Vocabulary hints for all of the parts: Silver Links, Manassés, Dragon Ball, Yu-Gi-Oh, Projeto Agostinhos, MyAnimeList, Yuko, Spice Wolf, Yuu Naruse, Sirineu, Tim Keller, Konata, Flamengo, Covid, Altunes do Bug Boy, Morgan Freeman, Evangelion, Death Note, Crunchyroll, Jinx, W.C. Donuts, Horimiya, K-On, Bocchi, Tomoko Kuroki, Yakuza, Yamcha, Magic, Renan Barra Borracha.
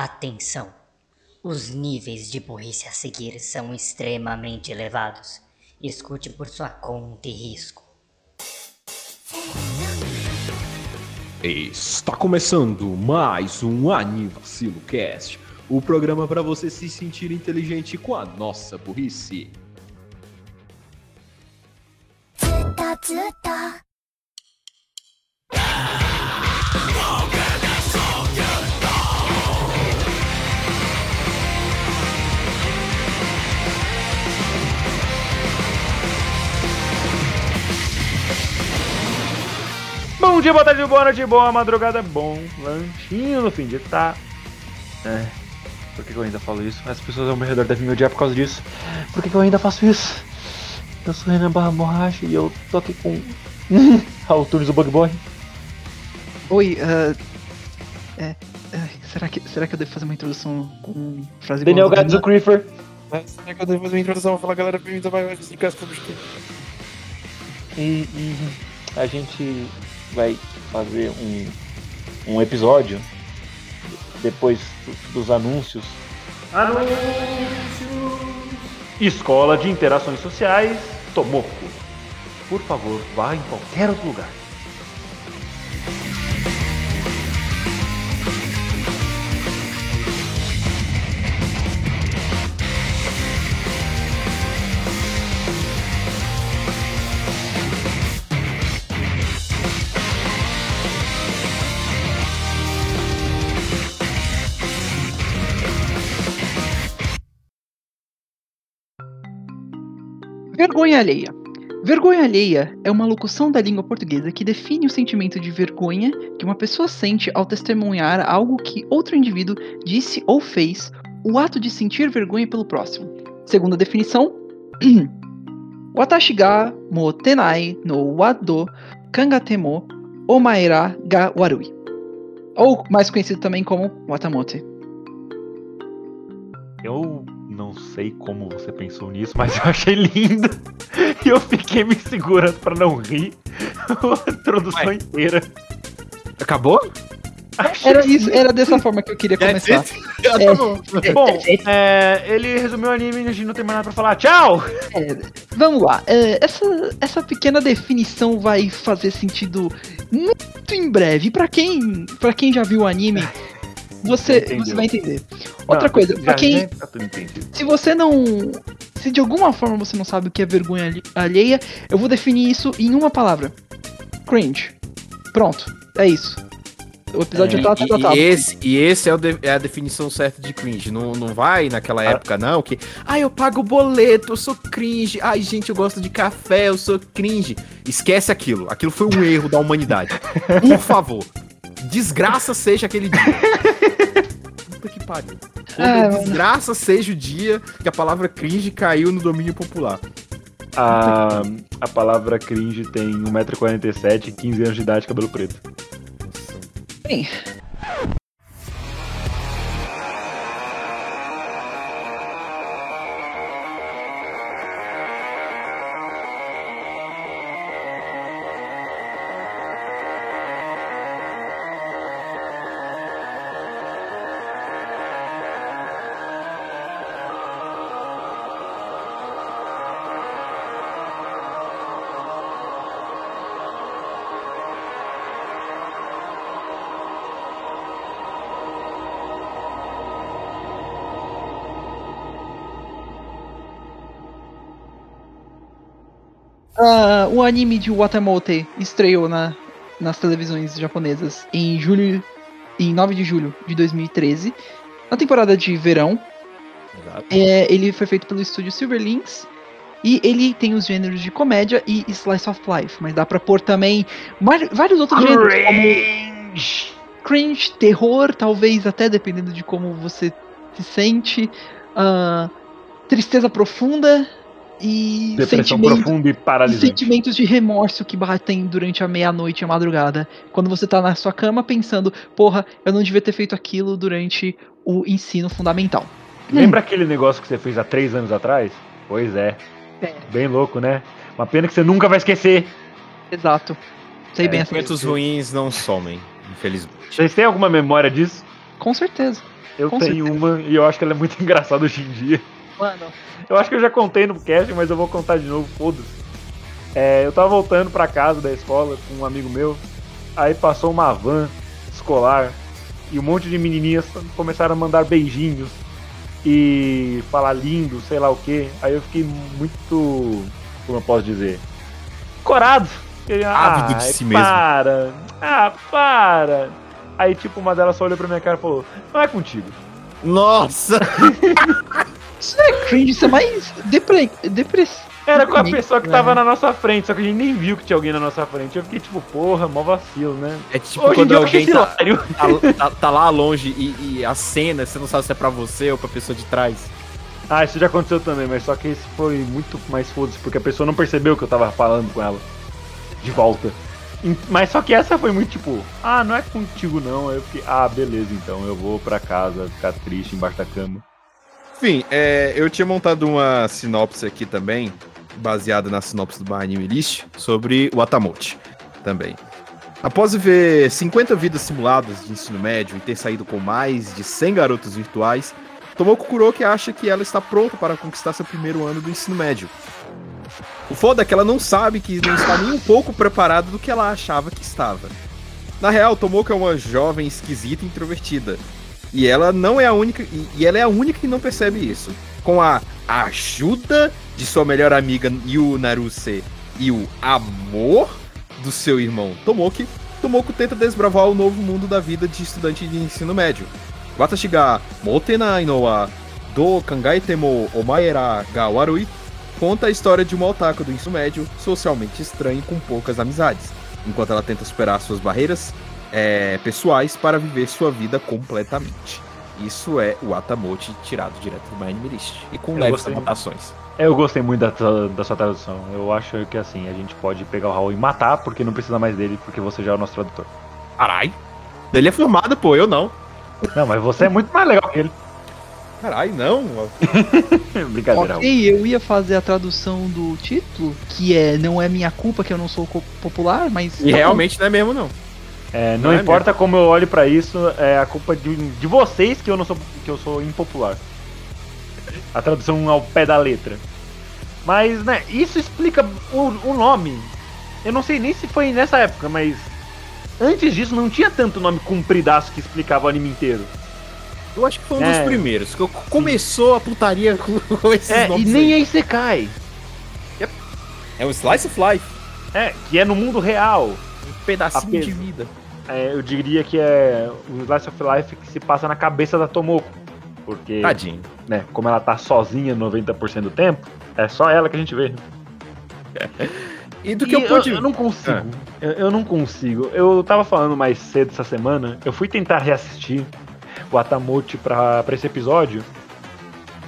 Atenção! Os níveis de burrice a seguir são extremamente elevados. Escute por sua conta e risco. Está começando mais um Anivacilo Cast, o programa para você se sentir inteligente com a nossa burrice. Bom dia, boa tarde, boa noite, boa madrugada, bom lanchinho no fim de tá. Por que eu ainda falo isso? As pessoas ao meu redor devem me odiar por causa disso. Por que eu ainda faço isso? Eu sou Renan Barra Borracha e eu tô aqui com Altunes do Bug Boy. Oi, será que eu devo fazer uma introdução com frase igual Daniel Gatzo Creeper. Será que eu devo fazer uma introdução? Fala, galera, permita mais explicar sobre o que. E a gente vai fazer um episódio depois dos anúncios. Escola de Interações Sociais, Tomoko. Por favor, vá em qualquer outro lugar. Vergonha alheia. Vergonha alheia é uma locução da língua portuguesa que define o sentimento de vergonha que uma pessoa sente ao testemunhar algo que outro indivíduo disse ou fez, o ato de sentir vergonha pelo próximo. Segundo a definição, Watashi ga Motenai no wa Dou Kangaetemo Omaera ga Warui, ou mais conhecido também como Watamote. Não sei como você pensou nisso, mas eu achei lindo. E eu fiquei me segurando pra não rir a introdução inteira. Acabou? Era dessa forma que eu queria começar. Ele resumiu o anime e a gente não tem mais nada pra falar. Tchau! Vamos lá. Essa pequena definição vai fazer sentido muito em breve. Pra quem já viu o anime... Você vai entender. Outra coisa, pra quem... Se você não... Se de alguma forma você não sabe o que é vergonha alheia, eu vou definir isso em uma palavra. Cringe. Pronto, é isso. O episódio já tá. E esse é a definição certa de cringe. Não vai naquela época, não, que... Ai, eu pago boleto, eu sou cringe. Ai, gente, eu gosto de café, eu sou cringe. Esquece aquilo. Aquilo foi um erro da humanidade. Por favor. Desgraça seja aquele dia. Puta que pariu. Desgraça seja o dia que a palavra cringe caiu no domínio popular. A palavra cringe tem 1,47m, 15 anos de idade, cabelo preto. Nossa. Bem... O anime de Watamote estreou nas televisões japonesas em 9 de julho de 2013, na temporada de verão. Exato. Ele foi feito pelo estúdio Silver Links e ele tem os gêneros de comédia e slice of life, mas dá pra pôr também vários outros gêneros, como cringe, terror, talvez até dependendo de como você se sente, tristeza profunda. E depressão profunda e paralisante. E sentimentos de remorso que batem durante a meia-noite e a madrugada, quando você tá na sua cama pensando, porra, eu não devia ter feito aquilo durante o ensino fundamental. Lembra aquele negócio que você fez há 3 anos atrás? Pois é. Bem louco, né? Uma pena que você nunca vai esquecer. Exato. Sei bem. Momentos ruins não somem, infelizmente. Vocês têm alguma memória disso? Com certeza. Eu tenho uma e eu acho que ela é muito engraçada hoje em dia. Mano. Eu acho que eu já contei no cast, mas eu vou contar de novo, foda-se. É, eu tava voltando pra casa da escola com um amigo meu, aí passou uma van escolar e um monte de menininhas começaram a mandar beijinhos e falar lindo, sei lá o que. Aí eu fiquei muito, como eu posso dizer, corado. Ávido de si mesmo. Para. Aí tipo, uma delas só olhou pra minha cara e falou, não é contigo. Nossa. Isso não é cringe, isso é mais depressivo. Era com a pessoa que tava na nossa frente, só que a gente nem viu que tinha alguém na nossa frente. Eu fiquei tipo, porra, mó vacilo, né? É tipo hoje quando alguém tá lá longe e a cena, você não sabe se é pra você ou pra pessoa de trás. Ah, isso já aconteceu também, mas só que esse foi muito mais foda-se, porque a pessoa não percebeu que eu tava falando com ela de volta. Mas só que essa foi muito tipo, ah, não é contigo não. Aí eu fiquei, ah, beleza, então eu vou pra casa ficar triste embaixo da cama. Enfim, eu tinha montado uma sinopse aqui também, baseada na sinopse do MyAnimeList, sobre o Atamote também. Após ver 50 vidas simuladas de ensino médio e ter saído com mais de 100 garotos virtuais, Tomoko Kuroki acha que ela está pronta para conquistar seu primeiro ano do ensino médio. O foda é que ela não sabe que não está nem um pouco preparada do que ela achava que estava. Na real, Tomoko é uma jovem esquisita e introvertida. E ela não é a única, e ela é a única que não percebe isso. Com a ajuda de sua melhor amiga Yuu Naruse e o amor do seu irmão Tomoki, Tomoko tenta desbravar o novo mundo da vida de estudante de ensino médio. Watashi ga Motenai no wa Dou Kangaetemo Omaera ga Warui conta a história de uma otaka do ensino médio socialmente estranha e com poucas amizades, enquanto ela tenta superar suas barreiras pessoais para viver sua vida completamente. Isso é o Atamote tirado direto do MyAnimeList e com leves anotações. Eu gostei muito da sua tradução. Eu acho que assim, a gente pode pegar o Raul e matar, porque não precisa mais dele, porque você já é o nosso tradutor. Caralho, ele é formado, pô, eu não. Não, mas você é muito mais legal que ele. Caralho, não. Brincadeira. Ok, eu ia fazer a tradução do título, que é Não é minha culpa que eu não sou popular, mas... E realmente não é mesmo, não. Não, não importa como eu olho pra isso, é a culpa de vocês que eu sou impopular. A tradução ao pé da letra. Mas, né, isso explica o nome. Eu não sei nem se foi nessa época, mas antes disso não tinha tanto nome compridaço que explicava o anime inteiro. Eu acho que foi um dos primeiros. Começou a putaria com esses nomes. E nem aí você cai. É um slice of life. Que é no mundo real. Pedacinho de vida. Eu diria que é o slice of life que se passa na cabeça da Tomoko. Porque, tadinho, né, como ela tá sozinha 90% do tempo, é só ela que a gente vê. E do que eu pude... Eu não consigo. Eu não consigo. Eu tava falando mais cedo essa semana, eu fui tentar reassistir o Atamote pra esse episódio.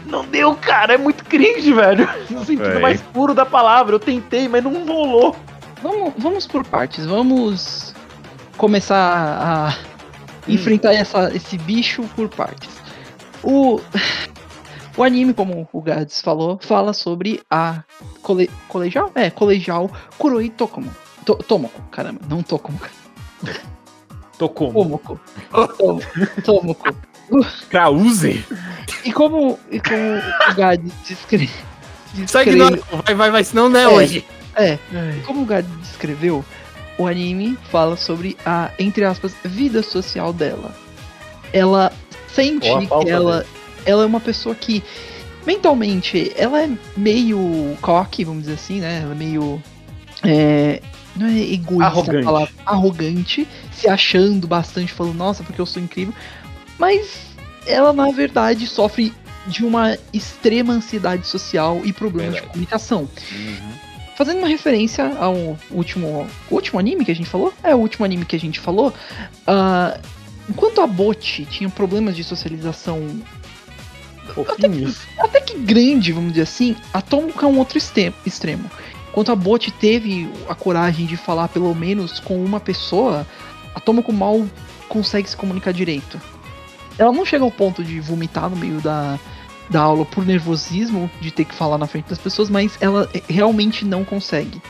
Não deu, cara. É muito cringe, velho. No sentido mais puro da palavra. Eu tentei, mas não rolou. Vamos por partes, vamos começar a enfrentar esse bicho por partes. O anime, como o Gads falou, fala sobre a colegial? Colegial Kuroi Tomoko, caramba, não Tokomo. Tomoko. Krause. E como o Gads descreve... Só ignora, vai, senão não é hoje. Como o Gad descreveu, o anime fala sobre a, entre aspas, vida social dela. Ela sente que ela é uma pessoa que, mentalmente, ela é meio cocky, vamos dizer assim, né? Ela é meio... não é egoísta, arrogante. A palavra, arrogante, se achando bastante, falando, nossa, porque eu sou incrível. Mas ela, na verdade, sofre de uma extrema ansiedade social e problemas de comunicação. Uhum. Fazendo uma referência ao último anime que a gente falou. É o último anime que a gente falou. Enquanto a Bocchi tinha problemas de socialização até que grande, vamos dizer assim, a Tomoko é um outro extremo. Enquanto a Bocchi teve a coragem de falar pelo menos com uma pessoa, a Tomoko mal consegue se comunicar direito. Ela não chega ao ponto de vomitar no meio da aula por nervosismo de ter que falar na frente das pessoas, mas ela realmente não consegue.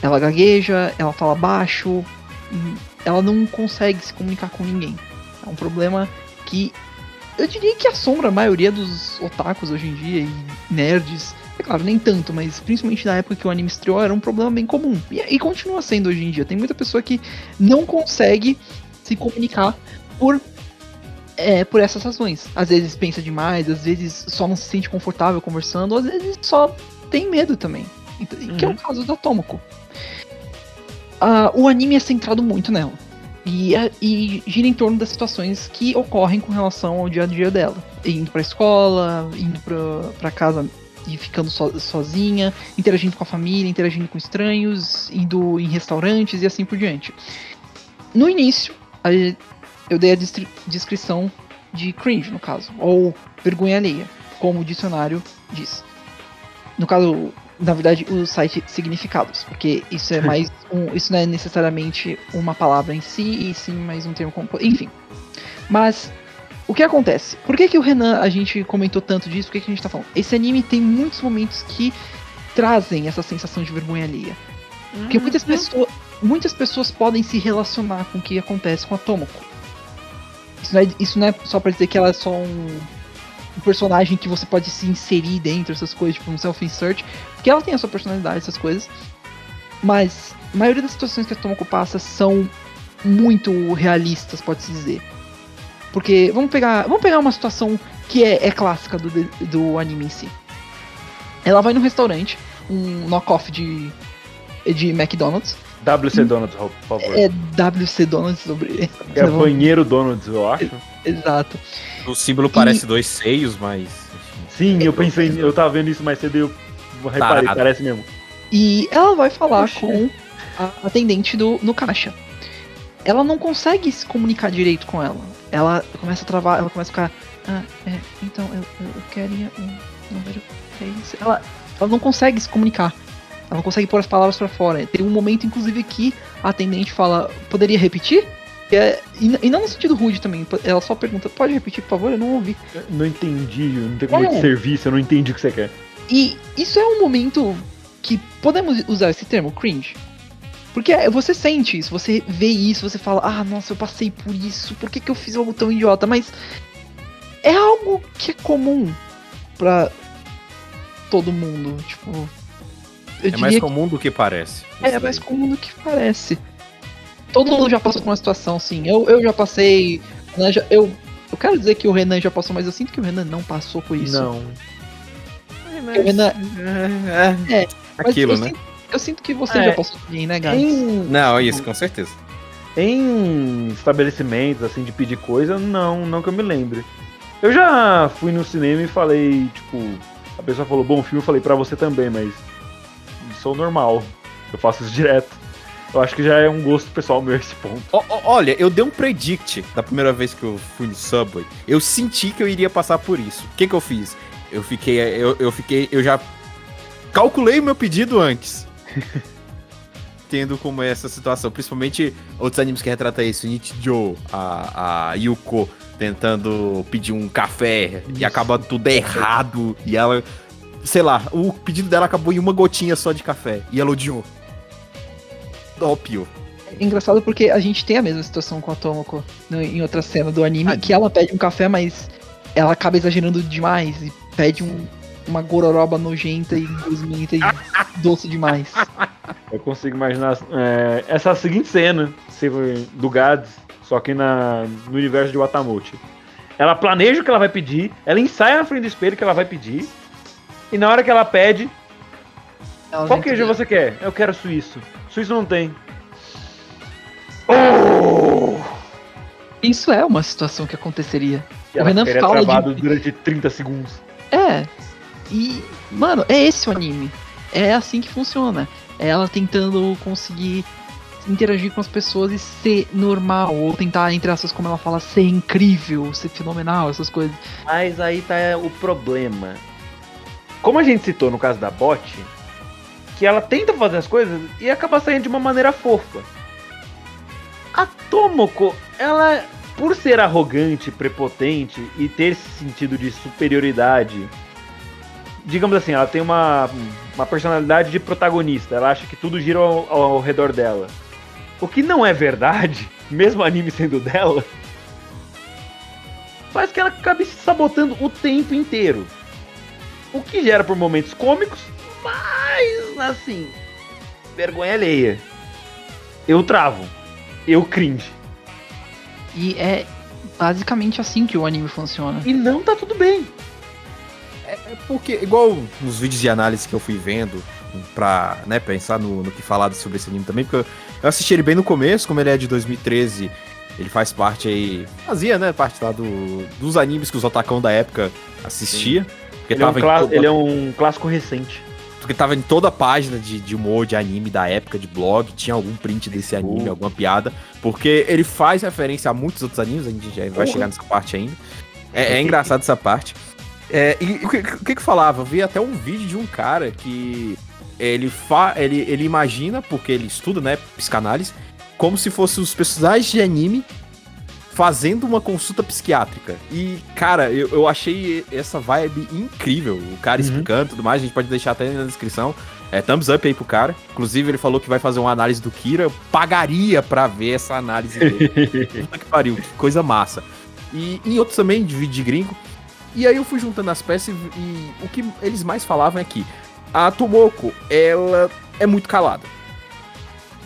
Ela gagueja, ela fala baixo, ela não consegue se comunicar com ninguém. É um problema que eu diria que assombra a maioria dos otakus hoje em dia e nerds. É claro, nem tanto, mas principalmente na época que o anime estreou era um problema bem comum. E continua sendo hoje em dia. Tem muita pessoa que não consegue se comunicar por essas razões. Às vezes pensa demais, às vezes só não se sente confortável conversando, às vezes só tem medo também. Que é o caso da Tomoko. O anime é centrado muito nela. E gira em torno das situações que ocorrem com relação ao dia a dia dela. Indo pra escola, indo pra casa e ficando sozinha, interagindo com a família, interagindo com estranhos, indo em restaurantes e assim por diante. No início, eu dei a descrição de cringe, no caso, ou vergonha alheia, como o dicionário diz. No caso, na verdade, o site significados, porque isso é mais isso não é necessariamente uma palavra em si, e sim mais um termo, enfim. Mas o que acontece? Por que o Renan, a gente comentou tanto disso? Por que a gente tá falando? Esse anime tem muitos momentos que trazem essa sensação de vergonha alheia. Porque muitas pessoas podem se relacionar com o que acontece com a Tomoko. Isso não é só pra dizer que ela é só um personagem que você pode se inserir dentro, essas coisas, tipo um self-insert. Porque ela tem a sua personalidade, essas coisas. Mas a maioria das situações que a Tomoko passa são muito realistas, pode-se dizer. Porque vamos pegar uma situação que é clássica do anime em si. Ela vai num restaurante, um knock-off de McDonald's. W.C. Donuts, por favor. É W.C. Donuts. É banheiro Donuts, eu acho. Exato. O símbolo parece dois seios, mas... Sim, eu pensei, eu tava vendo isso mais cedo e eu reparei, parece mesmo. E ela vai falar com a atendente no caixa. Ela não consegue se comunicar direito com ela. Ela começa a travar, ela começa a ficar... então, eu queria um número 3... Ela não consegue se comunicar. Ela não consegue pôr as palavras pra fora. Tem um momento, inclusive, que a atendente fala... Poderia repetir? E não no sentido rude também. Ela só pergunta... Pode repetir, por favor? Eu não ouvi. Eu não entendi. Eu não tenho como de serviço. Eu não entendi o que você quer. E isso é um momento que... Podemos usar esse termo, cringe. Porque você sente isso, você vê isso, você fala... Ah, nossa, eu passei por isso, por que eu fiz algo tão idiota? Mas é algo que é comum pra todo mundo, tipo... É mais comum do que parece. É mais comum do que parece. Todo mundo já passou por uma situação assim. Eu já passei... Eu quero dizer que o Renan já passou, mas eu sinto que o Renan não passou por isso. Não. O Renan... É, aquilo, né? Eu sinto que você já passou por mim, né, Gans? Não, é isso, com certeza. Em estabelecimentos, assim, de pedir coisa, não que eu me lembre. Eu já fui no cinema e falei, tipo... A pessoa falou, bom filme, eu falei pra você também, mas... Sou normal, eu faço isso direto. Eu acho que já é um gosto pessoal meu esse ponto. Olha, eu dei um predict da primeira vez que eu fui no Subway. Eu senti que eu iria passar por isso. O que eu fiz? Eu já calculei o meu pedido antes. Entendo como é essa situação, principalmente outros animes que retratam isso, Nichijou, a Yuko tentando pedir um café isso. E acaba tudo errado e ela, sei lá, o pedido dela acabou em uma gotinha só de café e ela odiou. Dopio. É engraçado porque a gente tem a mesma situação com a Tomoko em outra cena do anime, que ela pede um café, mas ela acaba exagerando demais e pede uma gororoba nojenta e gosmenta e doce demais. Eu consigo imaginar essa seguinte cena do Gads, só que no universo de Watamote. Ela planeja o que ela vai pedir, ela ensaia na frente do espelho o que ela vai pedir, e na hora que ela pede, qual queijo você quer? Eu quero suíço. Suíço não tem. Oh! Isso é uma situação que aconteceria. E o Renan fala travado durante 30 segundos. É. E, mano, é esse o anime. É assim que funciona. É ela tentando conseguir interagir com as pessoas e ser normal. Ou tentar, entre aspas, como ela fala, ser incrível, ser fenomenal, essas coisas. Mas aí tá o problema. Como a gente citou no caso da Bocchi, que ela tenta fazer as coisas e acaba saindo de uma maneira fofa. A Tomoko, ela, por ser arrogante, prepotente e ter esse sentido de superioridade, digamos assim, ela tem uma personalidade de protagonista, ela acha que tudo gira ao redor dela. O que não é verdade, mesmo o anime sendo dela. faz que ela acabe se sabotando o tempo inteiro. O que gera por momentos cômicos, mas assim, vergonha alheia. Eu travo. Eu cringe. E é basicamente assim que o anime funciona. E não tá tudo bem. É porque, igual nos vídeos de análise que eu fui vendo, pra, né, pensar no que falar sobre esse anime também, porque eu assisti ele bem no começo, como ele é de 2013, ele faz parte aí, fazia, né, parte lá dos animes que os otakão da época assistia. Ele é um clássico recente. Porque tava em toda a página de humor, de anime da época, de blog, tinha algum print desse anime, alguma piada, porque ele faz referência a muitos outros animes, a gente já vai chegar nessa parte ainda. É engraçado essa parte. E o que falava? Eu vi até um vídeo de um cara que ele imagina, porque ele estuda, né, psicanálise, como se fossem os personagens de anime fazendo uma consulta psiquiátrica. E, cara, eu achei essa vibe incrível. O cara explicando e tudo mais, a gente pode deixar até na descrição. Thumbs up aí pro cara. Inclusive, ele falou que vai fazer uma análise do Kira. Eu pagaria pra ver essa análise dele. Puta que pariu, que coisa massa. E outros também, de vídeo de gringo. E aí eu fui juntando as peças e o que eles mais falavam é que a Tomoko, ela é muito calada.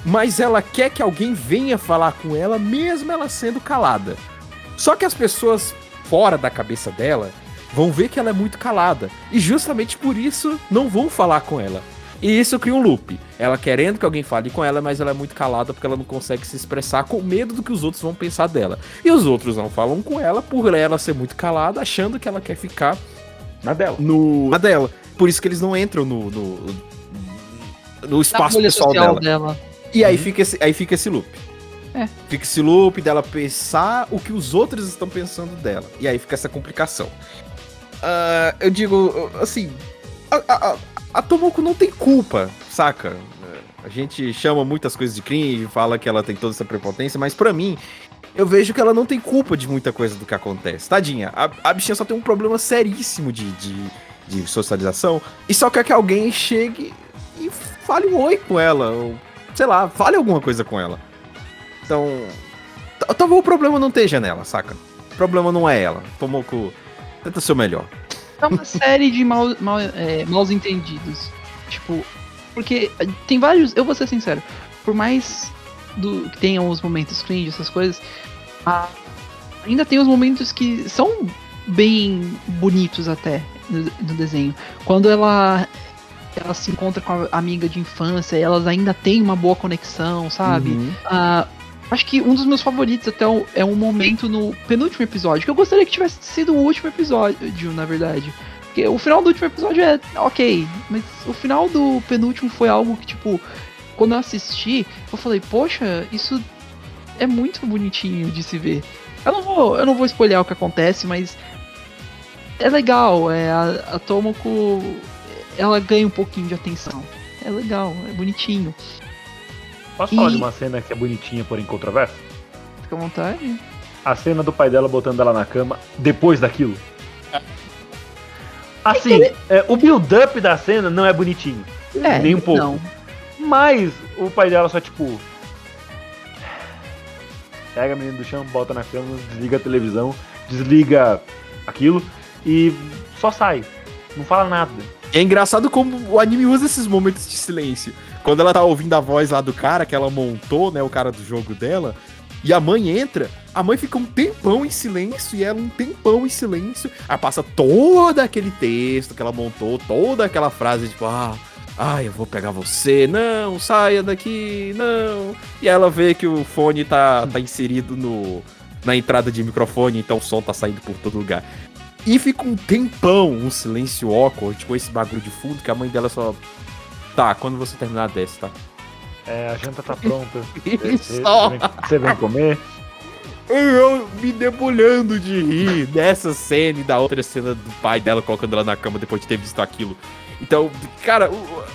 Mas ela quer que alguém venha falar com ela, mesmo ela sendo calada. Só que as pessoas fora da cabeça dela vão ver que ela é muito calada. E justamente por isso não vão falar com ela. E isso cria um loop. Ela querendo que alguém fale com ela, mas ela é muito calada porque ela não consegue se expressar com medo do que os outros vão pensar dela. E os outros não falam com ela por ela ser muito calada, achando que ela quer ficar na dela. Por isso que eles não entram no espaço pessoal dela. E aí fica esse loop. Fica esse loop dela pensar o que os outros estão pensando dela. E aí fica essa complicação. Eu digo, assim, a Tomoko não tem culpa, saca? A gente chama muitas coisas de cringe, fala que ela tem toda essa prepotência, mas pra mim, eu vejo que ela não tem culpa de muita coisa do que acontece. Tadinha, a bichinha só tem um problema seríssimo de socialização e só quer que alguém chegue e fale um oi com ela, ou sei lá, fale alguma coisa com ela. Então, talvez o problema não esteja nela, saca? O problema não é ela. Tomoko, tenta o seu melhor. É uma série de maus entendidos. Tipo, porque tem vários... Eu vou ser sincero. Por mais que tenham os momentos cringe, essas coisas, ainda tem os momentos que são bem bonitos até no desenho. Quando ela se encontra com a amiga de infância, elas ainda têm uma boa conexão, sabe? Acho que um dos meus favoritos até é um momento no penúltimo episódio, que eu gostaria que tivesse sido o último episódio, na verdade. Porque o final do último episódio é ok, mas o final do penúltimo foi algo que, tipo, quando eu assisti, eu falei, poxa, isso é muito bonitinho de se ver. Eu não vou spoiler o que acontece, mas é legal, a Tomoko, ela ganha um pouquinho de atenção. É legal, é bonitinho. Posso falar de uma cena que é bonitinha, porém controversa? Fica à vontade. A cena do pai dela botando ela na cama depois daquilo. Assim, o build-up da cena não é bonitinho. Nem um pouco. Não. Mas o pai dela só, tipo... Pega a menina do chão, bota na cama, desliga a televisão, desliga aquilo e só sai. Não fala nada. É engraçado como o anime usa esses momentos de silêncio. Quando ela tá ouvindo a voz lá do cara que ela montou, né, o cara do jogo dela, e a mãe entra, a mãe fica um tempão em silêncio, e ela um tempão em silêncio, aí passa todo aquele texto que ela montou, toda aquela frase, tipo, eu vou pegar você, não, saia daqui, não. E ela vê que o fone tá inserido na entrada de microfone, então o som tá saindo por todo lugar. E fica um tempão, um silêncio awkward com esse bagulho de fundo que a mãe dela só... Tá, quando você terminar, desce, tá? A janta tá pronta. Você vem comer? Eu me debulhando de rir dessa cena e da outra cena do pai dela colocando ela na cama depois de ter visto aquilo. Então, cara,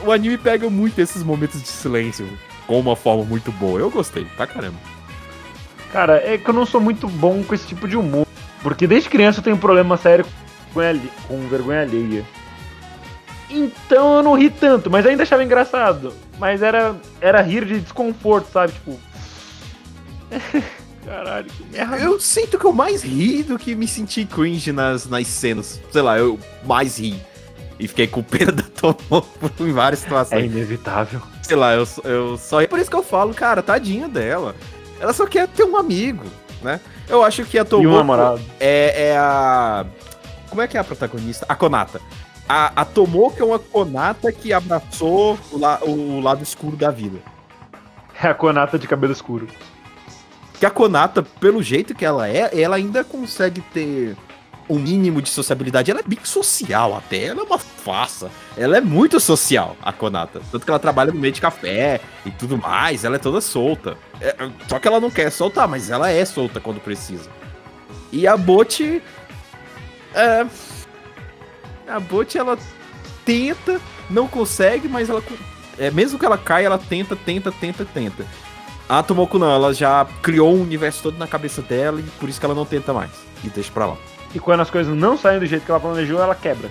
o anime pega muito esses momentos de silêncio com uma forma muito boa. Eu gostei, tá caramba. Cara, é que eu não sou muito bom com esse tipo de humor. Porque desde criança eu tenho um problema sério com vergonha alheia. Então eu não ri tanto, mas ainda achava engraçado. Mas era rir de desconforto, sabe? Tipo... Caralho, que merda. Eu sinto que eu mais ri do que me senti cringe nas cenas. Sei lá, eu mais ri. E fiquei com pena da Tomoko em várias situações. É inevitável. Sei lá, eu só... É por isso que eu falo, cara, tadinha dela. Ela só quer ter um amigo, né? Eu acho que a Tomoko... E um namorado. É a... Como é que é a protagonista? A Konata. A Tomoko é uma Konata que abraçou o lado escuro da vida. É a Konata de cabelo escuro. Que a Konata, pelo jeito que ela é, ela ainda consegue ter um mínimo de sociabilidade. Ela é bem social até, ela é uma farsa. Ela é muito social, a Konata. Tanto que ela trabalha no meio de café e tudo mais, ela é toda solta. Só que ela não quer soltar, mas ela é solta quando precisa. E a Bocchi... A Bocchi, ela tenta, não consegue, mas ela... mesmo que ela caia, ela tenta. A Tomoko não, ela já criou um universo todo na cabeça dela e por isso que ela não tenta mais. E deixa pra lá. E quando as coisas não saem do jeito que ela planejou, ela quebra.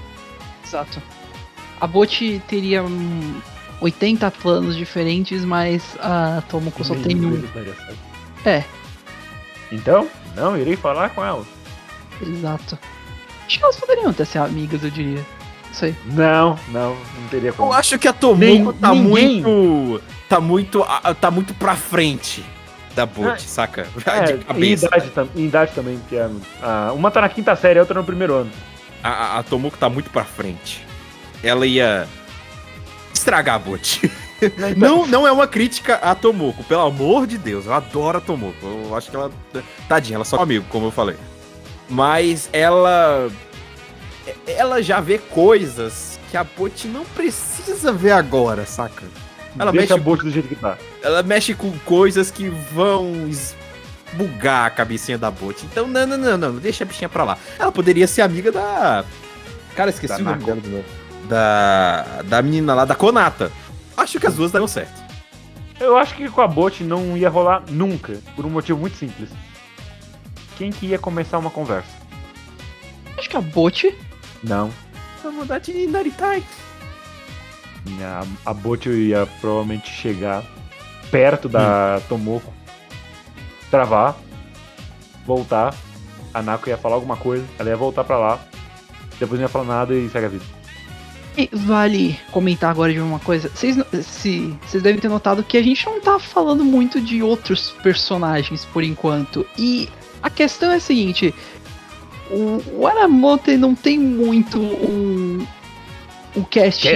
Exato. A Bocchi teria 80 planos diferentes, mas a Tomoko só tem um. É. Então, não irei falar com ela. Exato. Acho que elas poderiam até ser amigas, eu diria. Isso aí. Não teria como. Eu acho que a Tomoko tá muito... Tá muito pra frente da Bocchi, saca? De cabeça. Em idade também, porque uma tá na quinta série, a outra no primeiro ano. A Tomoko tá muito pra frente. Ela ia estragar a Bocchi. Então... Não é uma crítica a Tomoko, pelo amor de Deus. Eu adoro a Tomoko. Eu acho que ela... Tadinha, ela só é amigo, como eu falei. Mas ela já vê coisas que a Bocchi não precisa ver agora, saca? Ela mexe a Bocchi do jeito que tá. Ela mexe com coisas que vão bugar a cabecinha da Bocchi. Então, não, deixa a bichinha pra lá. Ela poderia ser amiga da... Cara, esqueci o nome dela de novo. Da menina lá, da Konata. Acho que as duas deram certo. Eu acho que com a Bocchi não ia rolar nunca, por um motivo muito simples. Quem que ia começar uma conversa? Acho que a Bocchi. Não. A Bocchi ia provavelmente chegar perto da Tomoko, travar, voltar. A Nako ia falar alguma coisa, ela ia voltar pra lá, depois não ia falar nada e segue a vida. E vale comentar agora de uma coisa. Vocês devem ter notado que a gente não tá falando muito de outros personagens por enquanto. E a questão é a seguinte: o Aramote não tem muito um cast.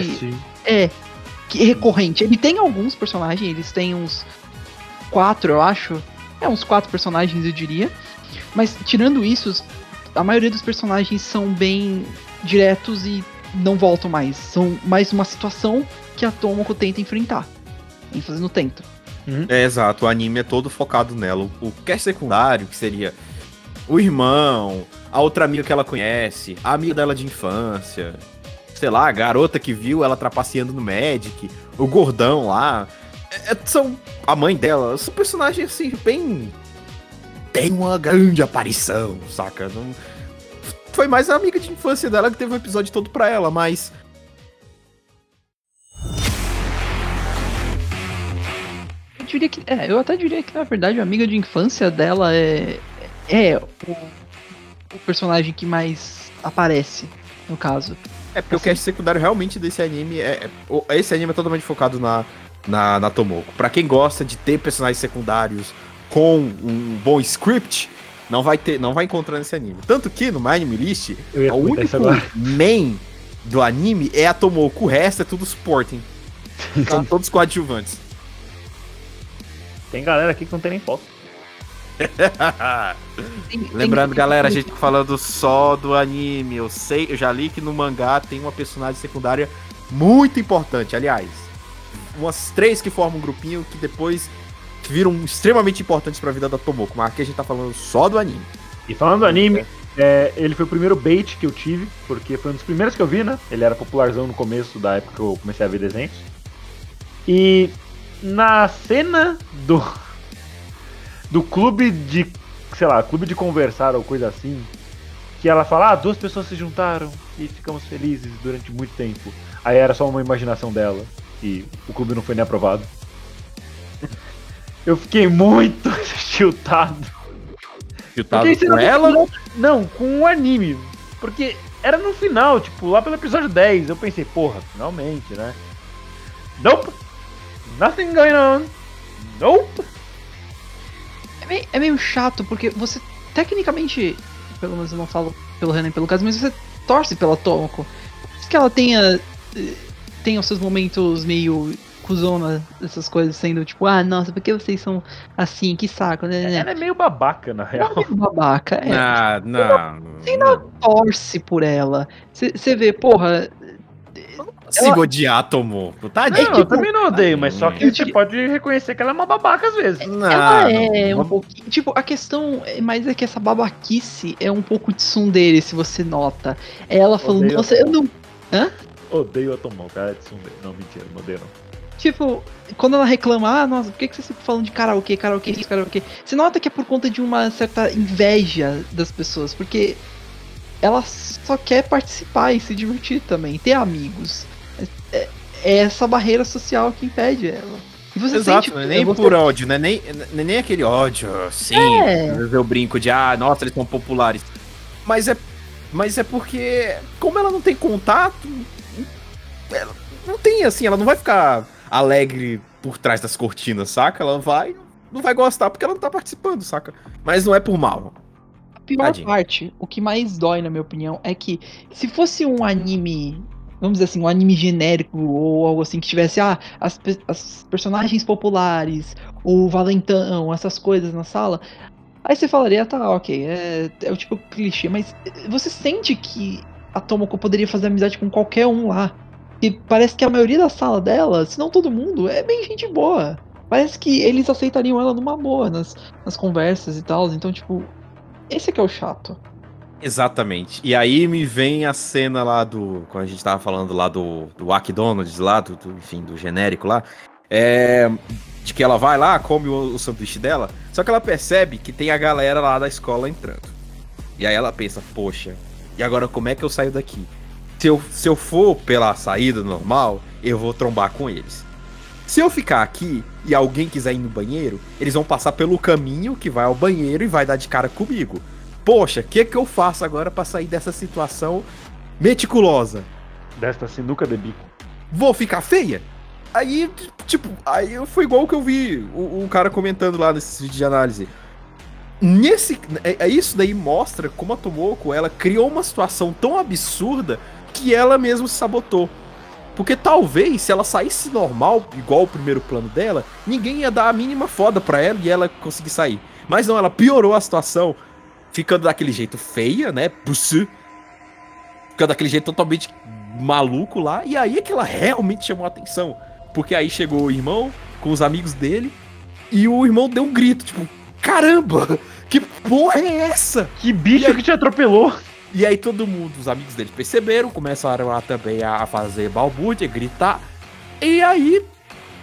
Que recorrente. Ele tem alguns personagens, eles têm uns 4, eu acho. Uns 4 personagens, eu diria. Mas tirando isso, a maioria dos personagens são bem diretos e não voltam mais. São mais uma situação que a Tomoko tenta enfrentar. Ênfase no tento. É, exato, o anime é todo focado nela. O cast secundário, que seria o irmão, a outra amiga que ela conhece, a amiga dela de infância, sei lá, a garota que viu ela trapaceando no Magic, o gordão lá, são a mãe dela, são personagens assim, bem... Tem uma grande aparição, saca? Não... Foi mais a amiga de infância dela que teve um episódio todo pra ela, mas... Eu diria que... eu até diria que, na verdade, a amiga de infância dela é o personagem que mais aparece, no caso. É porque assim, o cast secundário realmente desse anime esse anime é totalmente focado na Tomoko. Pra quem gosta de ter personagens secundários com um bom script, não vai encontrar nesse anime. Tanto que no MyAnimeList, o único main do anime é a Tomoko. O resto é tudo supporting. São todos coadjuvantes. Tem galera aqui que não tem nem foto. Lembrando, galera, a gente tá falando só do anime. Eu já li que no mangá tem uma personagem secundária muito importante. Aliás, umas 3 que formam um grupinho que depois viram extremamente importantes pra vida da Tomoko. Mas aqui a gente tá falando só do anime. E falando do anime, ele foi o primeiro bait que eu tive, porque foi um dos primeiros que eu vi, né? Ele era popularzão no começo da época que eu comecei a ver desenhos. E na cena do clube de, sei lá, clube de conversar ou coisa assim, que ela fala, 2 pessoas se juntaram e ficamos felizes durante muito tempo. Aí era só uma imaginação dela e o clube não foi nem aprovado. Eu fiquei muito tiltado. Chutado com ela? Não, com o anime. Porque era no final, tipo, lá pelo episódio 10. Eu pensei, porra, finalmente, né? Nope. Nothing going on. Nope. É meio chato, porque você, tecnicamente, pelo menos eu não falo pelo Renan e pelo caso, mas você torce pela Tomoko. Por isso que ela tenha os seus momentos meio cuzona, essas coisas sendo tipo, ah, nossa, por que vocês são assim? Que saco, né? Ela é meio babaca, na real. Ela é meio babaca, é. Ah, não. Você ainda torce por ela. Você vê, porra... Consigo odiar, Tomoko. Tadinho. Não, eu também não odeio, mas só que você pode reconhecer que ela é uma babaca às vezes. Ela é um pouquinho... Tipo, a questão mais é que essa babaquice é um pouco tsundere, se você nota. Ela falando, nossa, eu não... Hã? Odeio a Tomoko, cara, é tsundere. Não, mentira, não odeio não. Tipo, quando ela reclama, ah, nossa, por que vocês sempre falam de karaokê, isso, karaokê? Você nota que é por conta de uma certa inveja das pessoas, porque ela só quer participar e se divertir também, ter amigos. É essa barreira social que impede ela. E você exato, sente, não é nem você... por ódio, né? Nem aquele ódio, sim, eu brinco de, ah, nossa, eles são populares. Mas é porque, como ela não tem contato, ela não tem, assim, ela não vai ficar... alegre por trás das cortinas, saca? Ela vai... não vai gostar porque ela não tá participando, saca? Mas não é por mal. A pior tadinha. Parte, o que mais dói, na minha opinião, é que se fosse um anime... vamos dizer assim, um anime genérico ou algo assim que tivesse, ah, as personagens populares, o valentão, essas coisas na sala... aí você falaria, tá, ok, é o tipo clichê, mas você sente que a Tomoko poderia fazer amizade com qualquer um lá. E parece que a maioria da sala dela, se não todo mundo, é bem gente boa. Parece que eles aceitariam ela numa boa nas conversas e tal. Então, tipo, esse é que é o chato. Exatamente. E aí me vem a cena lá do... quando a gente tava falando lá do McDonald's lá, enfim, do genérico lá. De que ela vai lá, come o sanduíche dela. Só que ela percebe que tem a galera lá da escola entrando. E aí ela pensa, poxa, e agora como é que eu saio daqui? Se eu for pela saída normal, eu vou trombar com eles. Se eu ficar aqui e alguém quiser ir no banheiro, eles vão passar pelo caminho que vai ao banheiro e vai dar de cara comigo. Poxa, o que eu faço agora pra sair dessa situação meticulosa? Desta sinuca de bico. Vou ficar feia? Aí, tipo, foi igual que eu vi um cara comentando lá nesse vídeo de análise. Isso daí mostra como a Tomoko, ela criou uma situação tão absurda que ela mesma se sabotou. Porque talvez, se ela saísse normal, igual o primeiro plano dela, ninguém ia dar a mínima foda pra ela e ela conseguir sair. Mas não, ela piorou a situação, ficando daquele jeito feia, né? Ficando daquele jeito totalmente maluco lá. E aí é que ela realmente chamou a atenção. Porque aí chegou o irmão com os amigos dele e o irmão deu um grito, tipo, caramba, que porra é essa? Que bicho que te atropelou? E aí todo mundo, os amigos dele perceberam, começaram lá também a fazer balbúrdia, gritar. E aí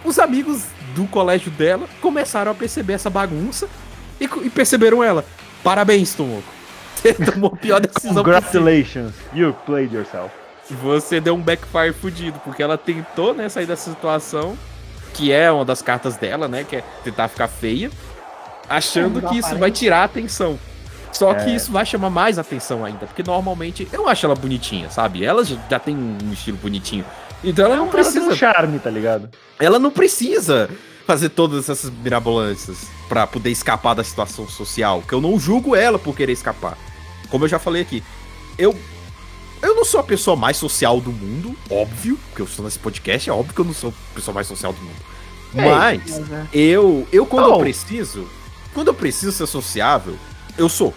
os amigos do colégio dela começaram a perceber essa bagunça e perceberam ela. Parabéns, Tomoko. Você tomou a pior decisão. Congratulations, you played yourself. Você deu um backfire fudido, porque ela tentou, né, sair dessa situação, que é uma das cartas dela, né, que é tentar ficar feia, achando que isso vai tirar a atenção. Só que isso vai chamar mais atenção ainda, porque normalmente eu acho ela bonitinha, sabe? Ela já tem um estilo bonitinho. Então ela não precisa. Ela tem um charme, tá ligado? Ela não precisa fazer todas essas mirabolanças pra poder escapar da situação social, que eu não julgo ela por querer escapar. Como eu já falei aqui, eu não sou a pessoa mais social do mundo, óbvio, porque eu estou nesse podcast, é óbvio que eu não sou a pessoa mais social do mundo. Mas eu quando eu preciso, ser sociável, eu sou.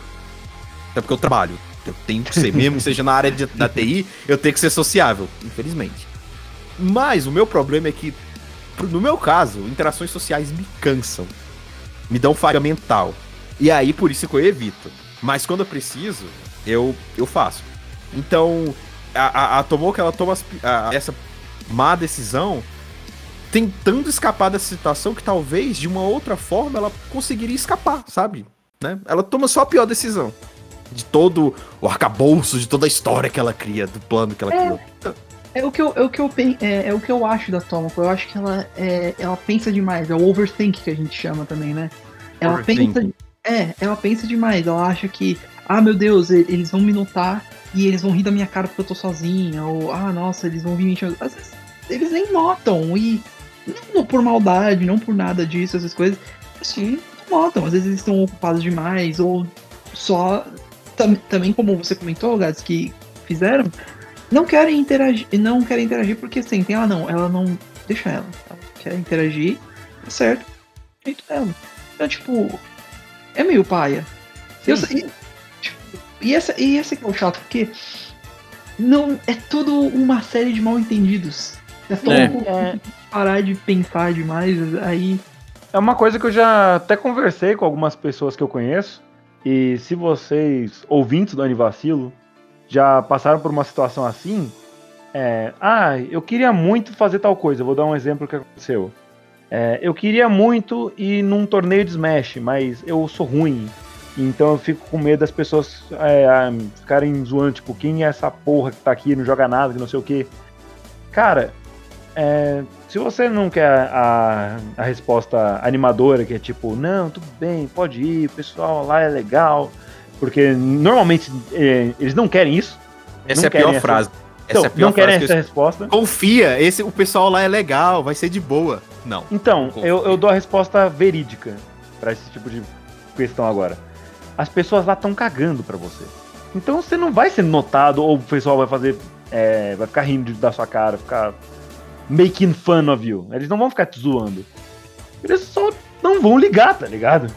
Até porque eu trabalho. Eu tenho que ser, mesmo que seja na área da TI, eu tenho que ser sociável, infelizmente. Mas o meu problema é que, no meu caso, interações sociais me cansam. Me dão falha mental. E aí, por isso que eu evito. Mas quando eu preciso, eu faço. Então, a Tomoko, ela toma essa má decisão tentando escapar dessa situação que talvez, de uma outra forma, ela conseguiria escapar, sabe? Né? Ela toma só a pior decisão de todo o arcabouço, de toda a história que ela cria, do plano que ela criou. É o que eu acho da Tomoko. Eu acho que ela pensa demais. É o overthink que a gente chama também, né? Ela pensa, Ela pensa demais. Ela acha que, meu Deus, eles vão me notar e eles vão rir da minha cara porque eu tô sozinha. Ou, nossa, eles vão vir me enxergar. Às vezes, eles nem notam. E não por maldade, não por nada disso, essas coisas. Assim, não notam. Às vezes eles estão ocupados demais. Ou só... Também, como você comentou, Gats, que fizeram... Não querem interagir porque sentem, ela não... Deixa ela. Ela quer interagir, tá certo. Jeito dela. Então, tipo... É meio paia. E esse que é o chato, porque... Não... É tudo uma série de mal entendidos. É só parar de pensar demais, aí... É uma coisa que eu já até conversei com algumas pessoas que eu conheço. E se vocês, ouvintes do Anivacilo, já passaram por uma situação assim... eu queria muito fazer tal coisa. Vou dar um exemplo do que aconteceu. Eu queria muito ir num torneio de Smash, mas eu sou ruim. Então eu fico com medo das pessoas ficarem zoando, tipo, quem é essa porra que tá aqui, não joga nada, que não sei o quê. Cara, se você não quer a resposta animadora, que é tipo, não, tudo bem, pode ir, o pessoal lá é legal. Porque normalmente eles não querem isso. Essa é a pior frase. Então, não querem essa resposta. Confia, o pessoal lá é legal, vai ser de boa. Não. Então, eu dou a resposta verídica pra esse tipo de questão agora. As pessoas lá estão cagando pra você. Então você não vai ser notado, ou o pessoal vai fazer. Vai ficar rindo da sua cara, ficar making fun of you. Eles não vão ficar te zoando. Eles só não vão ligar, tá ligado?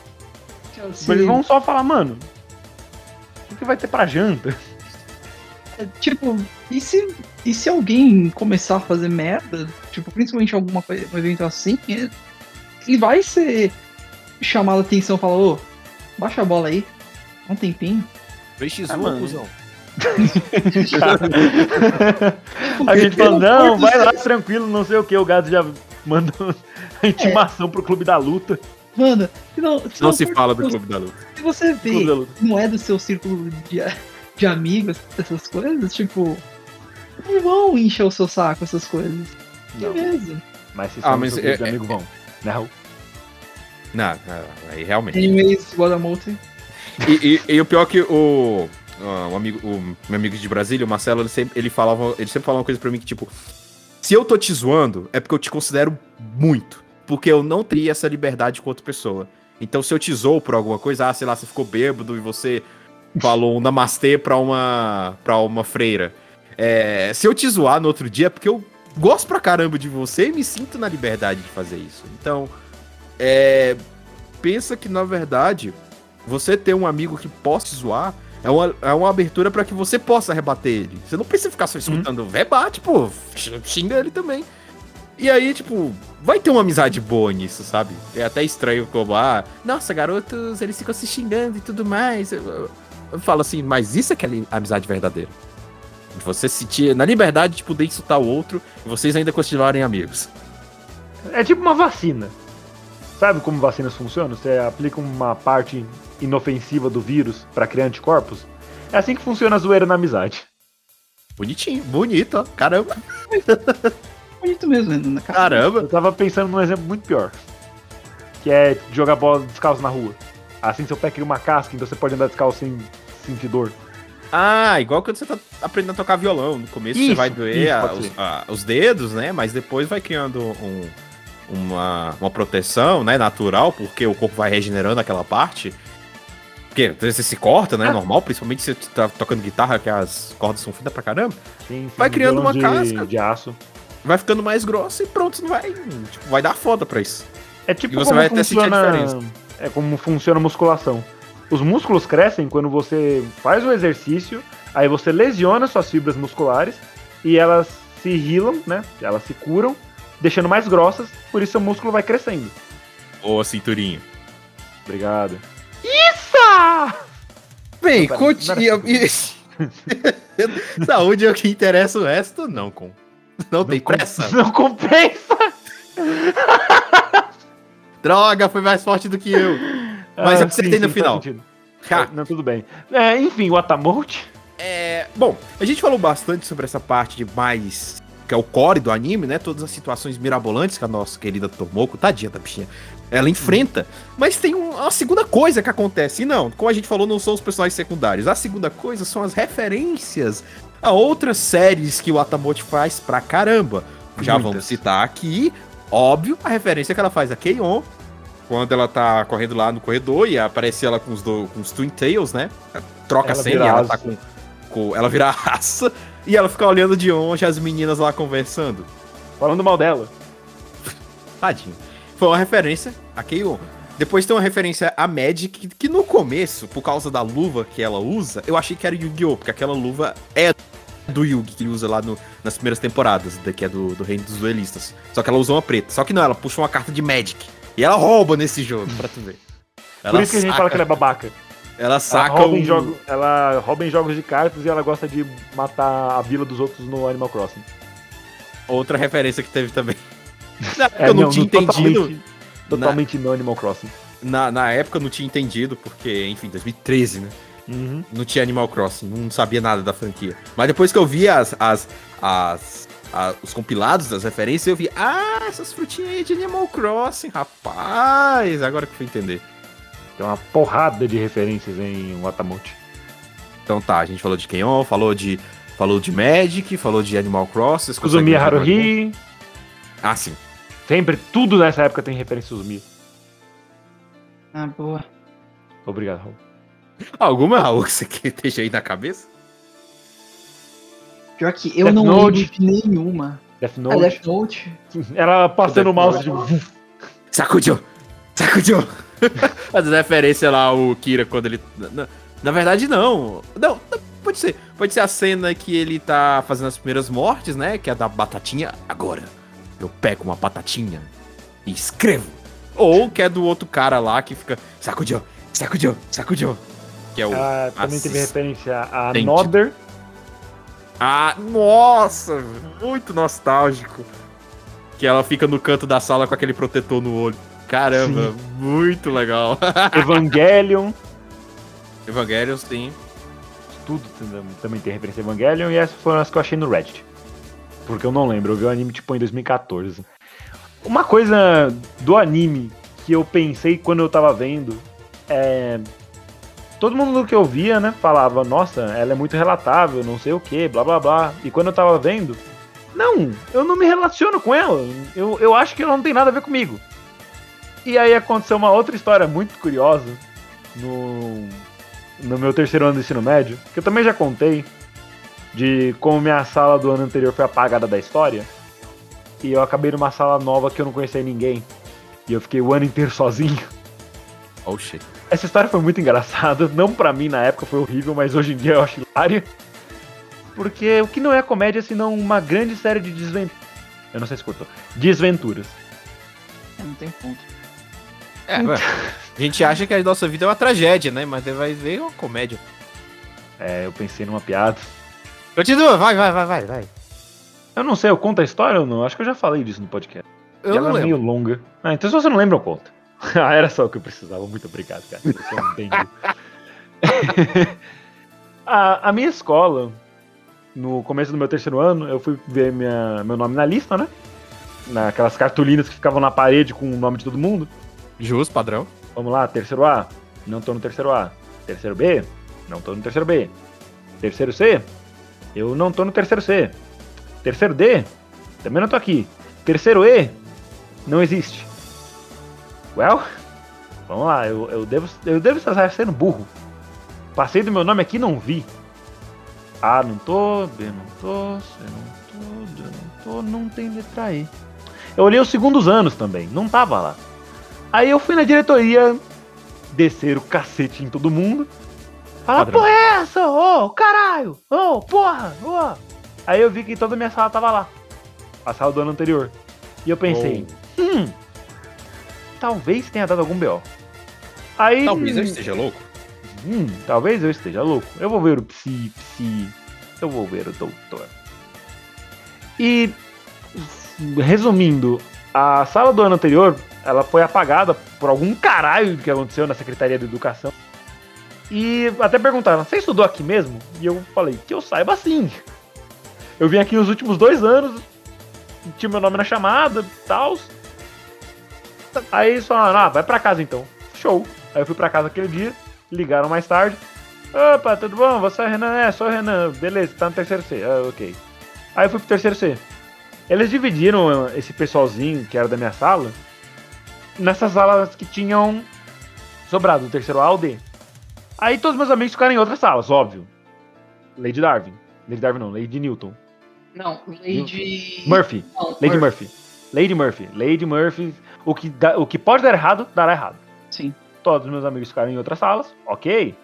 Mas eles vão só falar, mano, o que vai ter pra janta? Tipo, e se alguém começar a fazer merda, tipo, principalmente alguma coisa, um evento assim, ele vai ser chamado a atenção e falar, baixa a bola aí, dá um tempinho. 3x1, cuzão. A gente falou, não, vai lá tranquilo, não sei o que, o Gado já mandou a intimação pro Clube da Luta. Mano, não se fala do Clube da Luta. Se você vê, não é do seu círculo de amigos, essas coisas, tipo, não vão encher o seu saco essas coisas. Não. Beleza. Mas se são seus de amigos vão. Não. Não, aí realmente. Anyways, what a multi. E o pior é que o meu amigo de Brasília, o Marcelo, ele sempre falava uma coisa pra mim que, tipo, se eu tô te zoando, é porque eu te considero muito. Porque eu não teria essa liberdade com outra pessoa. Então se eu te zoo por alguma coisa, sei lá, você ficou bêbado e você... falou um namastê pra uma freira. Se eu te zoar no outro dia, é porque eu gosto pra caramba de você e me sinto na liberdade de fazer isso. Então, pensa que, na verdade, você ter um amigo que possa te zoar é uma abertura pra que você possa rebater ele. Você não precisa ficar só escutando, rebate, pô, xinga ele também. E aí, tipo, vai ter uma amizade boa nisso, sabe? É até estranho como, nossa, garotos, eles ficam se xingando e tudo mais. Eu falo assim, mas isso é que é amizade verdadeira. Você se sentir na liberdade de poder insultar o outro e vocês ainda continuarem amigos. É tipo uma vacina. Sabe como vacinas funcionam? Você aplica uma parte inofensiva do vírus pra criar anticorpos. É assim que funciona a zoeira na amizade. Bonitinho, bonito, ó. Caramba. Bonito mesmo, né? Caramba. Eu tava pensando num exemplo muito pior. Que é jogar bola descalço na rua. Assim seu pé cria uma casca, então você pode andar descalço sem sentir dor. Igual quando você tá aprendendo a tocar violão. No começo isso, você vai doer os dedos, né? Mas depois vai criando uma proteção, né? Natural, porque o corpo vai regenerando aquela parte. Porque você se corta, né? Normal, principalmente se você tá tocando guitarra, que as cordas são finas pra caramba. Sim, vai criando uma casca. De aço. Vai ficando mais grossa e pronto, não vai. Tipo, vai dar foda pra isso. É tipo e você vai até sentir a diferença. É como funciona a musculação. Os músculos crescem quando você faz o exercício, aí você lesiona suas fibras musculares e elas se rilam, né? Elas se curam, deixando mais grossas, por isso seu músculo vai crescendo. Boa, cinturinho. Obrigado. Isso! Bem, continua. Saúde é o que interessa, o resto não. Não tem pressa. Não compensa! Droga, foi mais forte do que eu. Mas eu acertei no final. Não, tudo bem. Enfim, o Atamote. Bom, a gente falou bastante sobre essa parte de mais... Que é o core do anime, né? Todas as situações mirabolantes que a nossa querida Tomoko, tadinha da bichinha, Ela enfrenta. Mas tem uma segunda coisa que acontece. E não, como a gente falou, não são os personagens secundários. A segunda coisa são as referências a outras séries que o Atamote faz pra caramba. Já muitas. Vamos citar aqui, óbvio, a referência que ela faz a K-On. Quando ela tá correndo lá no corredor e aparece ela com os Twin Tails, né? Troca a senha, ela tá com... Ela vira raça e ela fica olhando de longe as meninas lá conversando. Falando mal dela. Tadinho. Foi uma referência a K-On. Depois tem uma referência a Magic, que no começo, por causa da luva que ela usa, eu achei que era Yu-Gi-Oh! Porque aquela luva é do Yugi, que ele usa lá nas primeiras temporadas, que é do Reino dos Duelistas. Só que ela usa uma preta. Só que não, ela puxa uma carta de Magic. E ela rouba nesse jogo, pra tu ver. Por isso que a gente fala que ela é babaca. Ela saca ela rouba em jogos de cartas e ela gosta de matar a vila dos outros no Animal Crossing. Outra referência que teve também. Eu não tinha entendido. Totalmente no Animal Crossing. Na época eu não tinha entendido, porque, enfim, 2013, né? Uhum. Não tinha Animal Crossing, não sabia nada da franquia. Mas depois que eu vi os compilados das referências, eu vi, essas frutinhas aí de Animal Crossing, rapaz, agora que eu fui entender. Tem uma porrada de referências em Watamote. Então tá, a gente falou de K-On, falou de Magic, falou de Animal Crossing. Suzumi Haruhi. Sim. Sempre, tudo nessa época tem referência a Suzumi. Boa. Obrigado, Raul. Alguma, Raul, que você esteja aí na cabeça? Pior que eu Death não lembro de nenhuma. Death Note. Death Note. Ela passando o mouse de... Sacudiu! Faz referência lá ao Kira quando ele... Na verdade, não. Não, pode ser. Pode ser a cena que ele tá fazendo as primeiras mortes, né? Que é a da batatinha. Agora, eu pego uma batatinha e escrevo. Ou que é do outro cara lá que fica... Sacudiu! Que é o... também teve referência a Another... nossa, muito nostálgico. Que ela fica no canto da sala com aquele protetor no olho. Caramba, sim. Muito legal. Evangelion, sim. Tudo também tem referência a Evangelion. E essas foram as que eu achei no Reddit. Porque eu não lembro, eu vi o anime tipo em 2014. Uma coisa do anime que eu pensei quando eu tava vendo é... Todo mundo que eu via, né, falava, nossa, ela é muito relatável, não sei o que, blá blá blá. E quando eu tava vendo, não, eu não me relaciono com ela, eu acho que ela não tem nada a ver comigo. E aí aconteceu uma outra história muito curiosa no meu terceiro ano do ensino médio, que eu também já contei, de como minha sala do ano anterior foi apagada da história, e eu acabei numa sala nova que eu não conhecia ninguém, e eu fiquei o ano inteiro sozinho. Oh shit. Essa história foi muito engraçada, não pra mim na época foi horrível, mas hoje em dia eu acho hilário. Porque o que não é comédia, senão uma grande série de desventuras. Eu não sei se cortou. Desventuras. Não tem ponto. A gente acha que a nossa vida é uma tragédia, né? Mas vai ver uma comédia. Eu pensei numa piada. Continua, vai. Eu não sei, eu conto a história ou não? Acho que eu já falei disso no podcast. Ela é meio longa. Então se você não lembra, eu conto. Era só o que eu precisava, muito obrigado, cara. Você não entende. A minha escola, no começo do meu terceiro ano, eu fui ver meu nome na lista, né? Naquelas cartolinas que ficavam na parede com o nome de todo mundo. Justo, padrão. Vamos lá, terceiro A, não tô no terceiro A. Terceiro B, não tô no terceiro B. Terceiro C, eu não tô no terceiro C. Terceiro D, também não tô aqui. Terceiro E, não existe. Well, vamos lá, eu devo estar sendo burro. Passei do meu nome aqui e não vi. A não tô, B não tô, C não tô, D não tô, não tem letra E. Eu olhei os segundos anos também, não tava lá. Aí eu fui na diretoria descer o cacete em todo mundo. Ah, porra é essa? Ô, caralho! Ô, porra! Ô! Aí eu vi que toda a minha sala tava lá. A sala do ano anterior. E eu pensei, talvez tenha dado algum B.O. Aí, talvez eu esteja louco. Talvez eu esteja louco. Eu vou ver o psi. Eu vou ver o doutor. E, resumindo, a sala do ano anterior, ela foi apagada por algum caralho que aconteceu na Secretaria de Educação. E até perguntaram, você estudou aqui mesmo? E eu falei, que eu saiba sim. Eu vim aqui nos últimos 2 anos, tinha meu nome na chamada e tal... bosta. Aí eles falaram, ah, vai pra casa então. Show. Aí eu fui pra casa aquele dia, ligaram mais tarde. Opa, tudo bom? Você é o Renan? É, sou o Renan. Beleza, tá no terceiro C. Ah, ok. Aí eu fui pro terceiro C. Eles dividiram esse pessoalzinho que era da minha sala nessas salas que tinham sobrado, do terceiro A ao D. Aí todos meus amigos ficaram em outras salas, óbvio. Lady Darwin. Lady Darwin não, Lady Newton. Não, Lady... Murphy. Não, Lady Murphy. Lady Murphy. O que pode dar errado, dará errado. Sim. Todos meus amigos ficaram em outras salas, ok.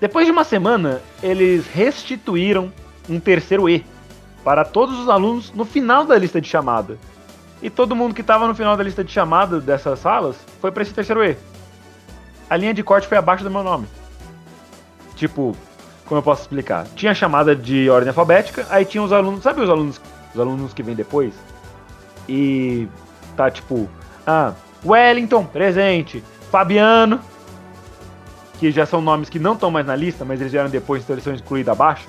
Depois de uma semana, eles restituíram um terceiro E para todos os alunos no final da lista de chamada. E todo mundo que estava no final da lista de chamada dessas salas foi para esse terceiro E. A linha de corte foi abaixo do meu nome. Tipo, como eu posso explicar? Tinha chamada de ordem alfabética, aí tinha os alunos, sabe os alunos que vêm depois? E tá tipo, Wellington, presente, Fabiano, que já são nomes que não estão mais na lista, mas eles vieram depois, então eles são excluídos abaixo.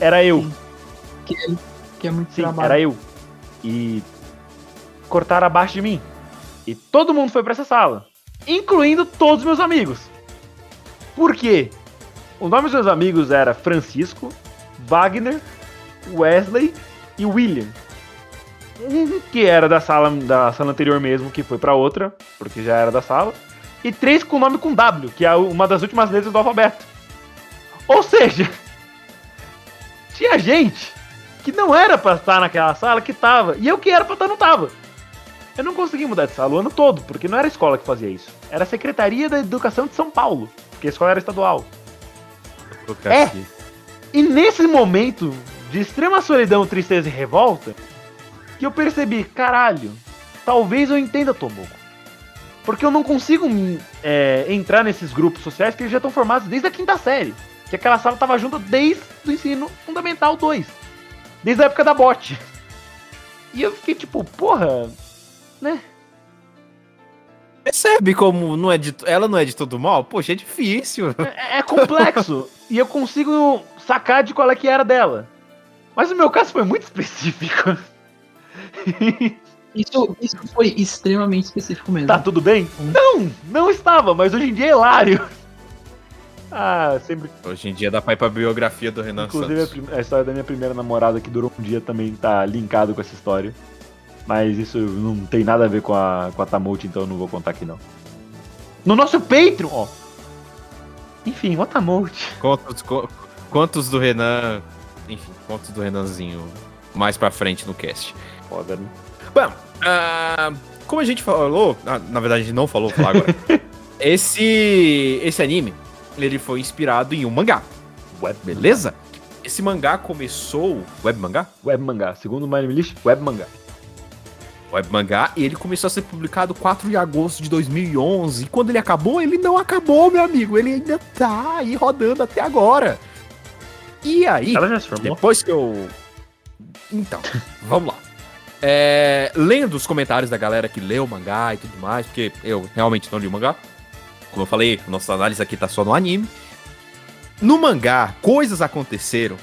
Era eu. Que é muito Sim, trabalho. Era eu. E cortaram abaixo de mim. E todo mundo foi pra essa sala, incluindo todos os meus amigos. Por quê? O nome dos meus amigos era Francisco, Wagner, Wesley e William. Um que era da sala anterior mesmo, que foi pra outra, porque já era da sala. E três com nome com W, que é uma das últimas letras do alfabeto. Ou seja, tinha gente que não era pra estar naquela sala que tava, e eu que era pra estar não tava. Eu não consegui mudar de sala o ano todo, porque não era a escola que fazia isso. Era a Secretaria da Educação de São Paulo, porque a escola era estadual. Vou colocar aqui. E nesse momento de extrema solidão, tristeza e revolta, que eu percebi, caralho, talvez eu entenda Tomoko. Porque eu não consigo entrar nesses grupos sociais que eles já estão formados desde a quinta série. Que aquela sala tava junto desde o ensino fundamental 2. Desde a época da bote. E eu fiquei tipo, porra, né? Percebe como não é ela não é de todo mal? Poxa, é difícil. É complexo. E eu consigo sacar de qual é que era dela. Mas o meu caso foi muito específico. Isso foi extremamente específico mesmo. Tá tudo bem? Não estava, mas hoje em dia é hilário. Sempre... Hoje em dia dá pra ir pra biografia do Renan Inclusive, Santos. Inclusive a história da minha primeira namorada, que durou um dia, também tá linkado com essa história. Mas isso não tem nada a ver com a Tamouchi, então eu não vou contar aqui não. No nosso Patreon, ó. Enfim, o Tamouchi. Contos do Renan... Enfim, contos do Renanzinho mais pra frente no cast. Foda, né? Bom, como a gente falou... na verdade, a gente não falou, vou falar agora. Esse anime, ele foi inspirado em um mangá. Web, beleza? Esse mangá começou... Web mangá? Web mangá. Segundo o MyAnimeList, web mangá. Web mangá. E ele começou a ser publicado 4 de agosto de 2011. E quando ele acabou, ele não acabou, meu amigo. Ele ainda tá aí rodando até agora. E aí... Ela já se formou? Depois que eu... Então, vamos lá. Lendo os comentários da galera que leu o mangá e tudo mais, porque eu realmente não li o mangá. Como eu falei, nossa análise aqui tá só no anime. No mangá, coisas aconteceram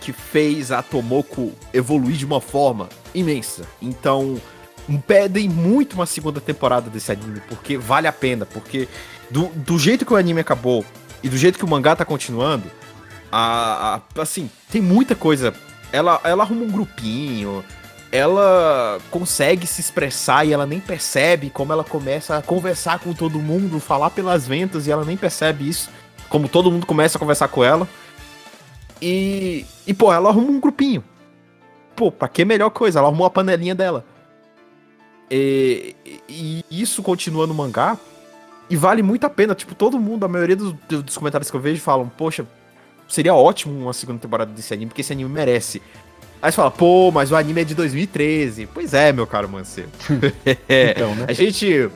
que fez a Tomoko evoluir de uma forma imensa. Então, pedem muito uma segunda temporada desse anime, porque vale a pena. Porque do jeito que o anime acabou e do jeito que o mangá tá continuando, assim, tem muita coisa. Ela arruma um grupinho... Ela consegue se expressar e ela nem percebe como ela começa a conversar com todo mundo, falar pelas ventas, e ela nem percebe isso, como todo mundo começa a conversar com ela. E pô, ela arruma um grupinho. Pô, pra que melhor coisa? Ela arrumou a panelinha dela. E isso continua no mangá e vale muito a pena. Tipo, todo mundo, a maioria dos comentários que eu vejo falam, poxa, seria ótimo uma segunda temporada desse anime, porque esse anime merece. Aí você fala, pô, mas o anime é de 2013. Pois é, meu caro Mancebo. Então, né? A gente...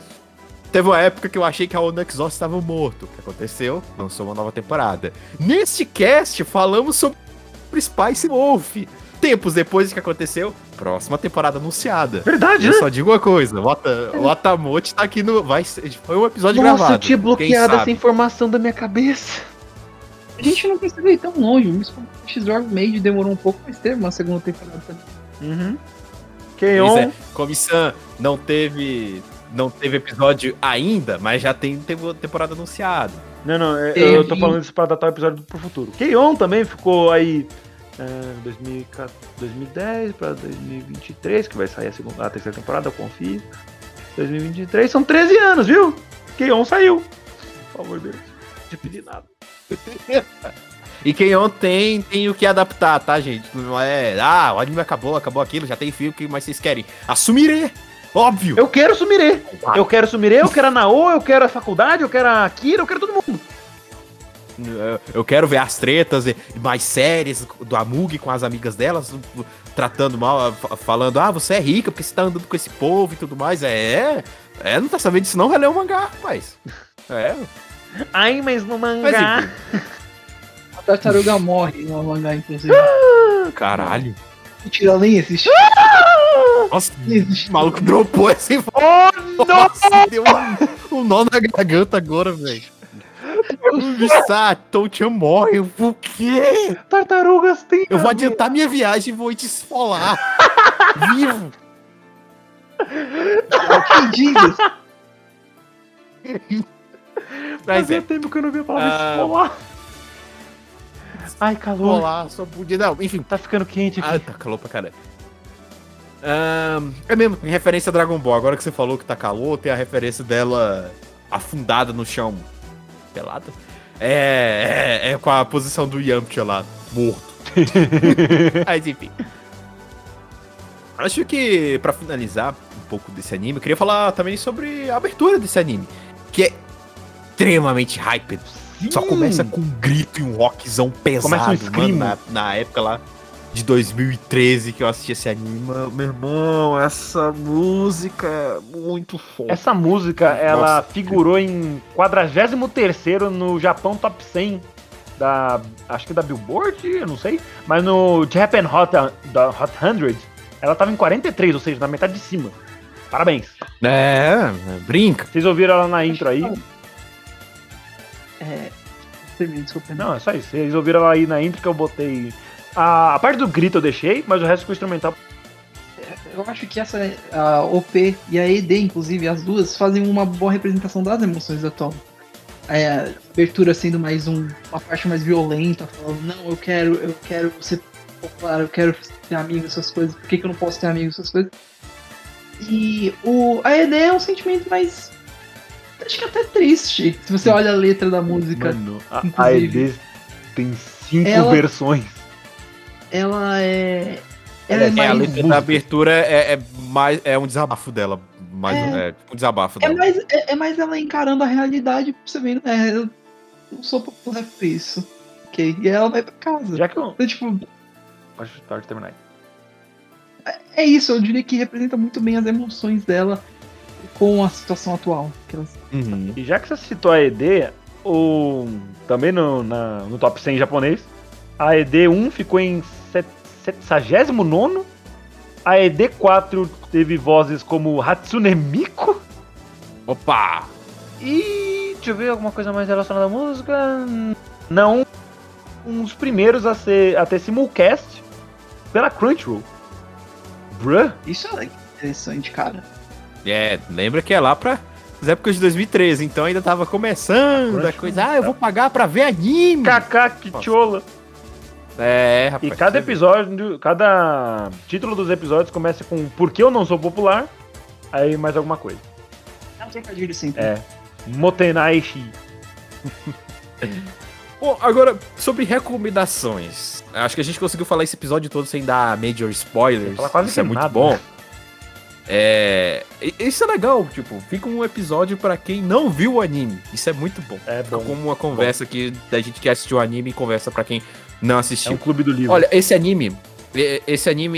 Teve uma época que eu achei que a Ono Exhaust estava morto. O que aconteceu? Lançou uma nova temporada. Neste cast, falamos sobre Spice Wolf. Tempos depois do que aconteceu, próxima temporada anunciada. Verdade, eu né? Eu só digo uma coisa. O Atamote tá aqui no... Foi um episódio Nossa, gravado. Eu tinha bloqueado essa informação da minha cabeça. A gente não percebeu ir tão longe. O X-Org Made demorou um pouco, mas teve uma segunda temporada também. Uhum. K-On. É, Komi-san não teve episódio ainda, mas já tem temporada anunciada. Não, eu tô falando isso pra datar o episódio pro futuro. K-On também ficou aí 2010 pra 2023, que vai sair a terceira temporada, eu confio. 2023, são 13 anos, viu? K-On saiu. Por favor, Deus. Não pedi nada. E K-On tem o que adaptar, tá, gente? Não é, o anime acabou aquilo, já tem filme, o que mais vocês querem? Assumirei! Óbvio! Eu quero Sumire! Eu quero Sumire, eu quero a Nao, eu quero a faculdade, eu quero a Kira, eu quero todo mundo! Eu quero ver as tretas mais sérias do Amugi com as amigas delas, tratando mal, falando, você é rica porque você tá andando com esse povo e tudo mais. Não tá sabendo disso não, vai ler o mangá, rapaz. Ai, mas no mangá... Mas, a tartaruga morre no mangá, inclusive. Caralho. Mentira, ela nem existe. Nossa, o maluco dropou essa informação. Nossa, deu um nó na garganta agora, velho. Touchan morre. O quê? Tartarugas tem. Eu vou adiantar minha viagem e vou te esfolar. Vivo. Fazia tempo que eu não vi a palavra esfolar. Ai, calor. Olá, só podia. Não, enfim. Tá ficando quente aqui. Tá calor pra caralho. É mesmo, em referência a Dragon Ball. Agora que você falou que tá calor, tem a referência dela afundada no chão. Pelada? É com a posição do Yamcha lá, morto. Mas enfim. Acho que, pra finalizar um pouco desse anime, eu queria falar também sobre a abertura desse anime, que é extremamente hype. Só começa com um grito e um rockzão pesado, mano, na época lá de 2013 que eu assisti esse anime. Meu irmão, essa música é muito foda. Essa música, ela figurou em 43º no Japão Top 100, acho que da Billboard, eu não sei, mas no Japan Hot 100, ela tava em 43, ou seja, na metade de cima. Parabéns. Brinca. Vocês ouviram ela na intro aí? Desculpa. Não, é só isso. Vocês ouviram ela aí na intro que eu botei. A parte do grito eu deixei, mas o resto ficou instrumental. Eu acho que essa a OP e a ED, inclusive, as duas, fazem uma boa representação das emoções da Tom. A abertura sendo mais uma parte mais violenta, falando, não, eu quero ser popular, eu quero ter amigos, essas coisas, por que eu não posso ter amigos, essas coisas? E a ED é um sentimento mais... Acho que até triste, se você olha a letra da música. Mano, a ED tem 5 versões. Ela é... Ela é mais... A letra da abertura mais, é um desabafo dela. Mais ela encarando a realidade, você vendo, eu não sou popular pra isso. Ok? E ela vai pra casa. Já que eu... Então, tipo... Pode terminar aí. É isso, eu diria que representa muito bem as emoções dela com a situação atual. Uhum. E já que você citou a ED, também no Top 100 japonês, a ED1 ficou em 79º. A ED4 teve vozes como Hatsune Miku. Opa! E deixa eu ver alguma coisa mais relacionada à música. Não, um dos primeiros a ter simulcast pela Crunchyroll. Bruh! Isso é interessante, cara. Lembra que é lá pra as épocas de 2013, então ainda tava começando a coisa. Eu vou pagar pra ver anime! Kaká, que chola! Rapaz. E cada episódio, cada título dos episódios começa com Por que eu não sou popular? Aí mais alguma coisa. Não tem que sempre. Motenai-shi. Bom, agora, sobre recomendações. Acho que a gente conseguiu falar esse episódio todo sem dar major spoilers. Isso é muito nada, bom. Né? Isso é legal, tipo, fica um episódio pra quem não viu o anime. Isso é muito bom. É bom. Como uma conversa que da gente que assistiu o anime e conversa pra quem não assistiu. É um clube do livro. Olha, esse anime,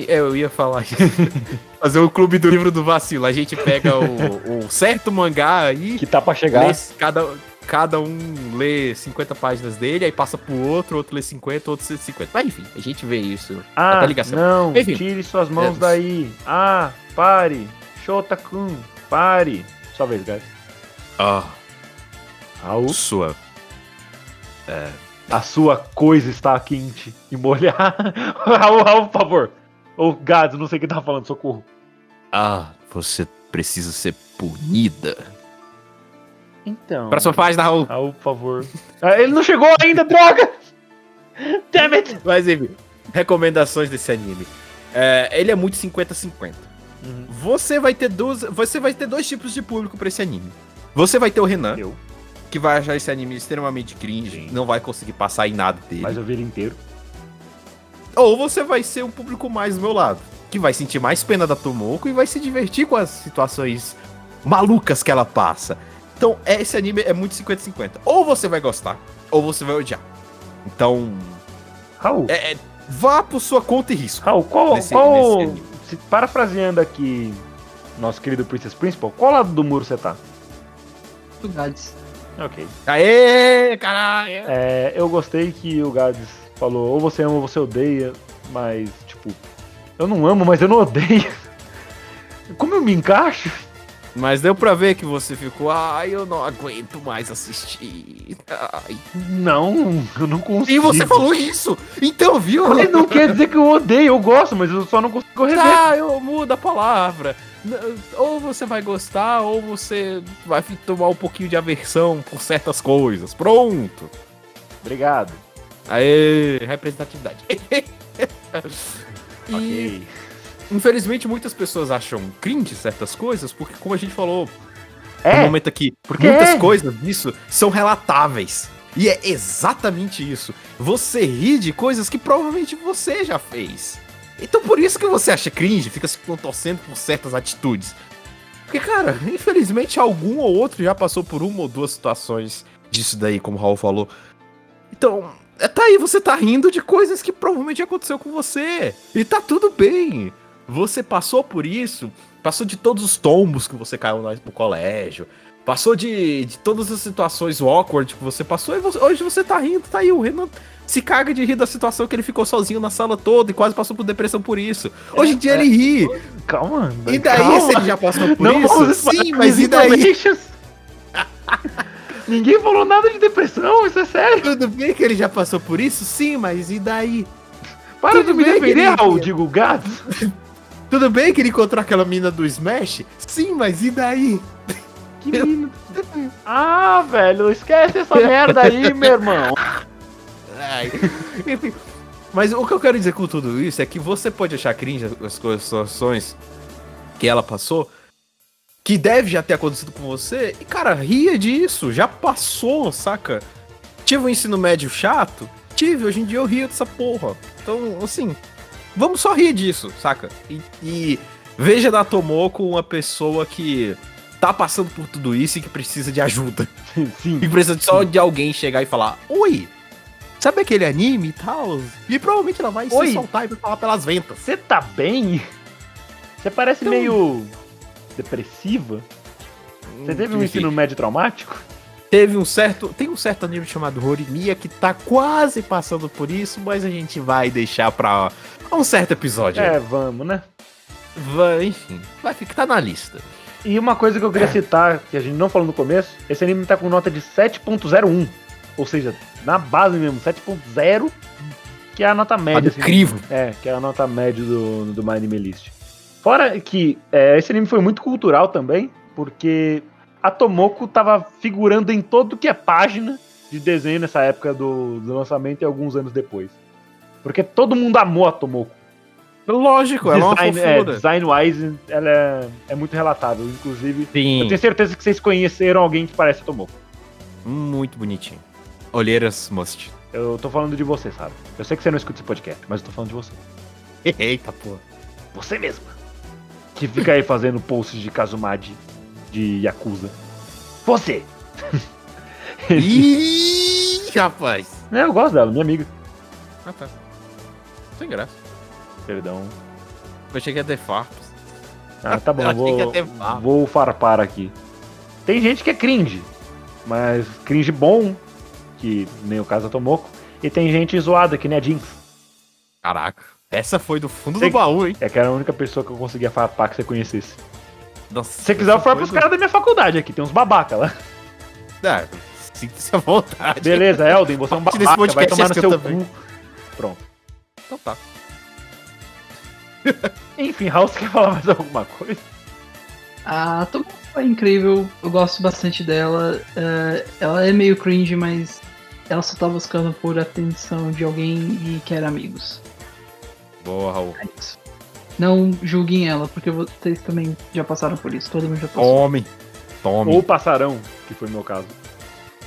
eu ia falar. Fazer o clube do livro do vacilo. A gente pega o certo mangá aí. Que tá pra chegar. Lê, cada um lê 50 páginas dele, aí passa pro outro lê 50, outro 150. Mas enfim, a gente vê isso. Até ligação. Não, enfim, tire suas mãos daí. Pare. Shota-kun, pare. Só vez, guys. A sua coisa está quente e molhada. Raul, por favor. Gads, não sei o que tá falando, socorro. Ah, você precisa ser punida. Então... Pra sua página, Raul. Raul, por favor. Ah, ele não chegou ainda, droga! Damn it! Mas enfim, recomendações desse anime. É, ele é muito 50-50. Uhum. Você vai ter dois tipos de público pra esse anime. Você vai ter o Renan, que vai achar esse anime extremamente cringe, sim, não vai conseguir passar em nada dele. Mas eu vi ele inteiro. Ou você vai ser um público mais do meu lado, que vai sentir mais pena da Tomoko e vai se divertir com as situações malucas que ela passa. Então, esse anime é muito 50-50. Ou você vai gostar, ou você vai odiar. Então... Raul... vá por sua conta e risco. Raul, qual se parafraseando aqui nosso querido Princess Principal, qual lado do muro você tá? Do Gades. Ok. Aê, caralho! É, eu gostei que o Gades falou, ou você ama ou você odeia, mas, tipo... Eu não amo, mas eu não odeio. Como eu me encaixo? Mas deu pra ver que você ficou, eu não aguento mais assistir. Ai. Não, eu não consigo. E você falou isso! Então, viu? Mas não quer dizer que eu odeio, eu gosto, mas eu só não consigo rever. Ah, eu mudo a palavra. Ou você vai gostar, ou você vai tomar um pouquinho de aversão por certas coisas. Pronto. Obrigado. Aê, representatividade. E, okay, infelizmente, muitas pessoas acham cringe certas coisas, porque, como a gente falou no momento aqui, muitas coisas disso são relatáveis. E é exatamente isso. Você ri de coisas que provavelmente você já fez. Então, por isso que você acha cringe, fica se contorcendo por certas atitudes. Porque, cara, infelizmente, algum ou outro já passou por uma ou duas situações disso daí, como o Raul falou. Então... Tá aí, você tá rindo de coisas que provavelmente aconteceu com você. E tá tudo bem. Você passou por isso, passou de todos os tombos que você caiu no colégio, passou de todas as situações awkward que você passou, e hoje você tá rindo, tá aí, o Renan se caga de rir da situação que ele ficou sozinho na sala toda e quase passou por depressão por isso. Hoje em dia ele ri. Calma, mano. E daí, calma, se ele já passou por não isso? Sim, mas e daí? Ninguém falou nada de depressão, isso é sério. Tudo bem que ele já passou por isso? Sim, mas e daí? Para de me defender, Raul, digo gato. Tudo bem que ele encontrou aquela mina do Smash? Sim, mas e daí? Que mina? Ah, velho, esquece essa merda aí, meu irmão. Enfim, mas o que eu quero dizer com tudo isso é que você pode achar cringe as situações que ela passou, que deve já ter acontecido com você, e cara, ria disso, já passou, saca? Tive um ensino médio chato? Tive, hoje em dia eu rio dessa porra. Então, assim, vamos só rir disso, saca? E veja da Tomoko uma pessoa que tá passando por tudo isso e que precisa de ajuda. Sim. E precisa só de alguém chegar e falar, oi, sabe aquele anime e tal? E provavelmente ela vai se soltar e vai falar pelas ventas. Você tá bem? Você parece então, meio... depressiva? Você teve um ensino médio traumático? Tem um certo anime chamado Horimiya que tá quase passando por isso, mas a gente vai deixar pra um certo episódio. É, vamos, né? Enfim, vai ficar na lista. E uma coisa que eu queria citar, que a gente não falou no começo, esse anime tá com nota de 7.01. Ou seja, na base mesmo, 7.0, que é a nota média. Assim, incrível! É, que é a nota média do MyAnimeList. Fora que esse anime foi muito cultural também, porque a Tomoko tava figurando em todo que é página de desenho nessa época do lançamento e alguns anos depois. Porque todo mundo amou a Tomoko. Lógico, ela é uma fofura. Design-wise, ela é muito relatável. Inclusive, sim, eu tenho certeza que vocês conheceram alguém que parece a Tomoko. Muito bonitinho. Olheiras must. Eu tô falando de você, sabe? Eu sei que você não escuta esse podcast, mas eu tô falando de você. Eita, pô. Você mesma. Que fica aí fazendo posts de Kazuma de Yakuza. Você! Ih, rapaz! É, eu gosto dela, minha amiga. Ah, tá. Sem graça. Perdão. Eu cheguei a ter farpas. Ah, tá bom, vou farpar aqui. Tem gente que é cringe, mas cringe bom, que nem o caso da Tomoko, e tem gente zoada, que nem a Jinx. Caraca. Essa foi do fundo do baú, hein? É que era a única pessoa que eu conseguia farpar que você conhecesse. Nossa, se você quiser, eu farpo os caras da minha faculdade aqui. Tem uns babaca lá. Ah, sinta-se à vontade. Beleza, Elden, você é um babaca, vai tomar no seu cu. Pronto. Então tá. Enfim, House, quer falar mais alguma coisa? A Tomoko é incrível, eu gosto bastante dela. Ela é meio cringe, mas ela só tá buscando por atenção de alguém e quer amigos. Boa, Raul. É isso. Não julguem ela, porque vocês também já passaram por isso. Todo mundo já passou. Tome. Ou passarão, que foi o meu caso.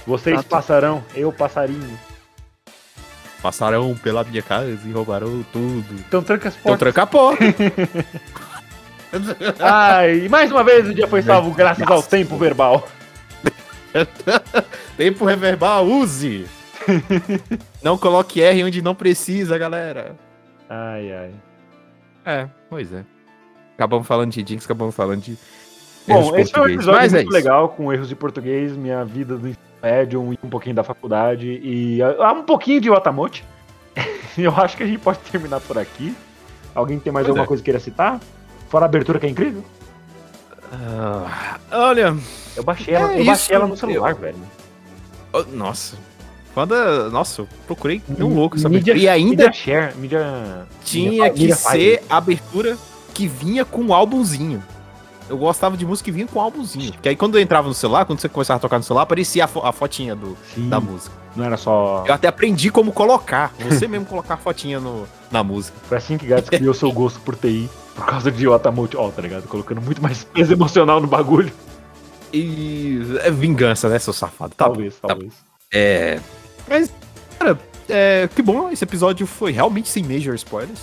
Vocês passarão, eu passarinho. Passarão pela minha casa e roubarão tudo. Então tranca as portas. Então tranca a porta. Ai, mais uma vez o dia foi salvo graças ao tempo verbal. Tempo reverbal, use! Não coloque R onde não precisa, galera. Ai. É, pois é. Acabamos falando de Jinx, acabamos falando de... Bom, esse foi um episódio muito legal, com erros de português, minha vida do ensino médio, um pouquinho da faculdade e um pouquinho de Watamote. Eu acho que a gente pode terminar por aqui. Alguém tem mais alguma coisa que queira citar? Fora a abertura, que é incrível. Olha... Eu baixei ela no celular, velho. Nossa. Nossa, eu procurei um louco essa abertura. E ainda tinha que ser a abertura que vinha com um álbumzinho. Eu gostava de música que vinha com um álbumzinho. Porque aí quando eu entrava no celular, quando você começava a tocar no celular, aparecia a fotinha da música. Não era só... Eu até aprendi como colocar. Você mesmo colocar a fotinha na música. Foi assim que Gatz criou seu gosto por TI. Por causa de Watamote, tá ligado? Colocando muito mais peso emocional no bagulho. E... é vingança, né, seu safado? Talvez. É... mas, cara, que bom. Esse episódio foi realmente sem major spoilers.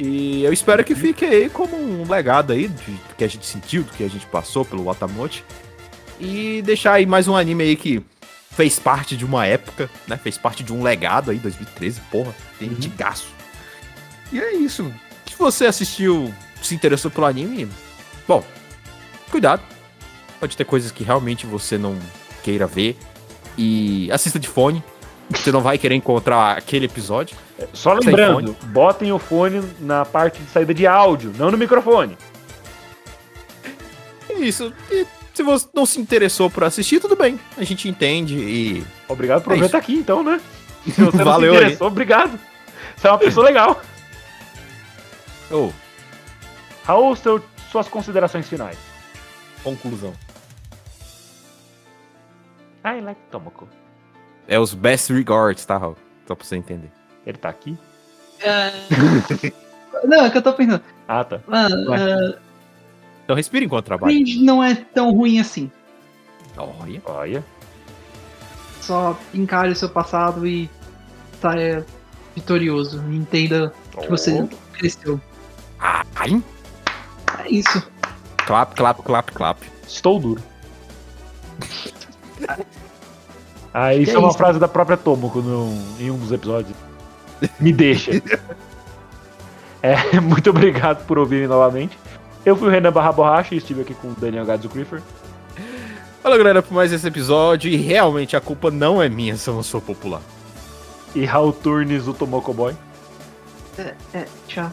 E eu espero que fique aí como um legado aí do que a gente sentiu, do que a gente passou pelo Watamote. E deixar aí mais um anime aí que fez parte de uma época, né? Fez parte de um legado aí, 2013, porra, tem digaço. E é isso. Se você assistiu, se interessou pelo anime, bom, cuidado. Pode ter coisas que realmente você não queira ver. E assista de fone. Você não vai querer encontrar aquele episódio. Só lembrando, botem o fone na parte de saída de áudio, não no microfone. Isso. E se você não se interessou por assistir, tudo bem. A gente entende e... obrigado por estar aqui, então, né? Se você valeu, não se interessou, obrigado. Você é uma pessoa legal. Raul, suas considerações finais. Conclusão. I like Tomoko. É os best regards, tá, Raul? Só pra você entender. Ele tá aqui? Não, é que eu tô pensando. Ah, tá. Então respira enquanto trabalha. Não é tão ruim assim. Olha. Só encare o seu passado e saia vitorioso. Entenda que você cresceu. Ai. É isso. Clap, clap, clap, clap. Estou duro. Isso é uma frase da própria Tomoko em um dos episódios. Me deixa. Muito obrigado por ouvirem novamente. Eu fui o Renan Barra Borracha e estive aqui com o Daniel Gatzo Creeper. Fala, galera, por mais esse episódio. E realmente a culpa não é minha se eu não sou popular. E Altunes do Tomoko Boy. Tchau.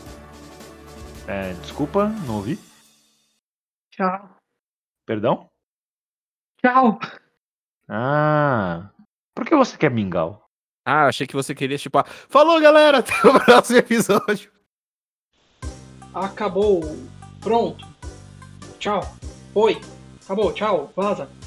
Desculpa, não ouvi. Tchau. Perdão? Tchau. Por que você quer mingau? Achei que você queria chipar. Falou, galera, até o próximo episódio. Acabou. Pronto. Tchau. Foi. Acabou, tchau. Vaza.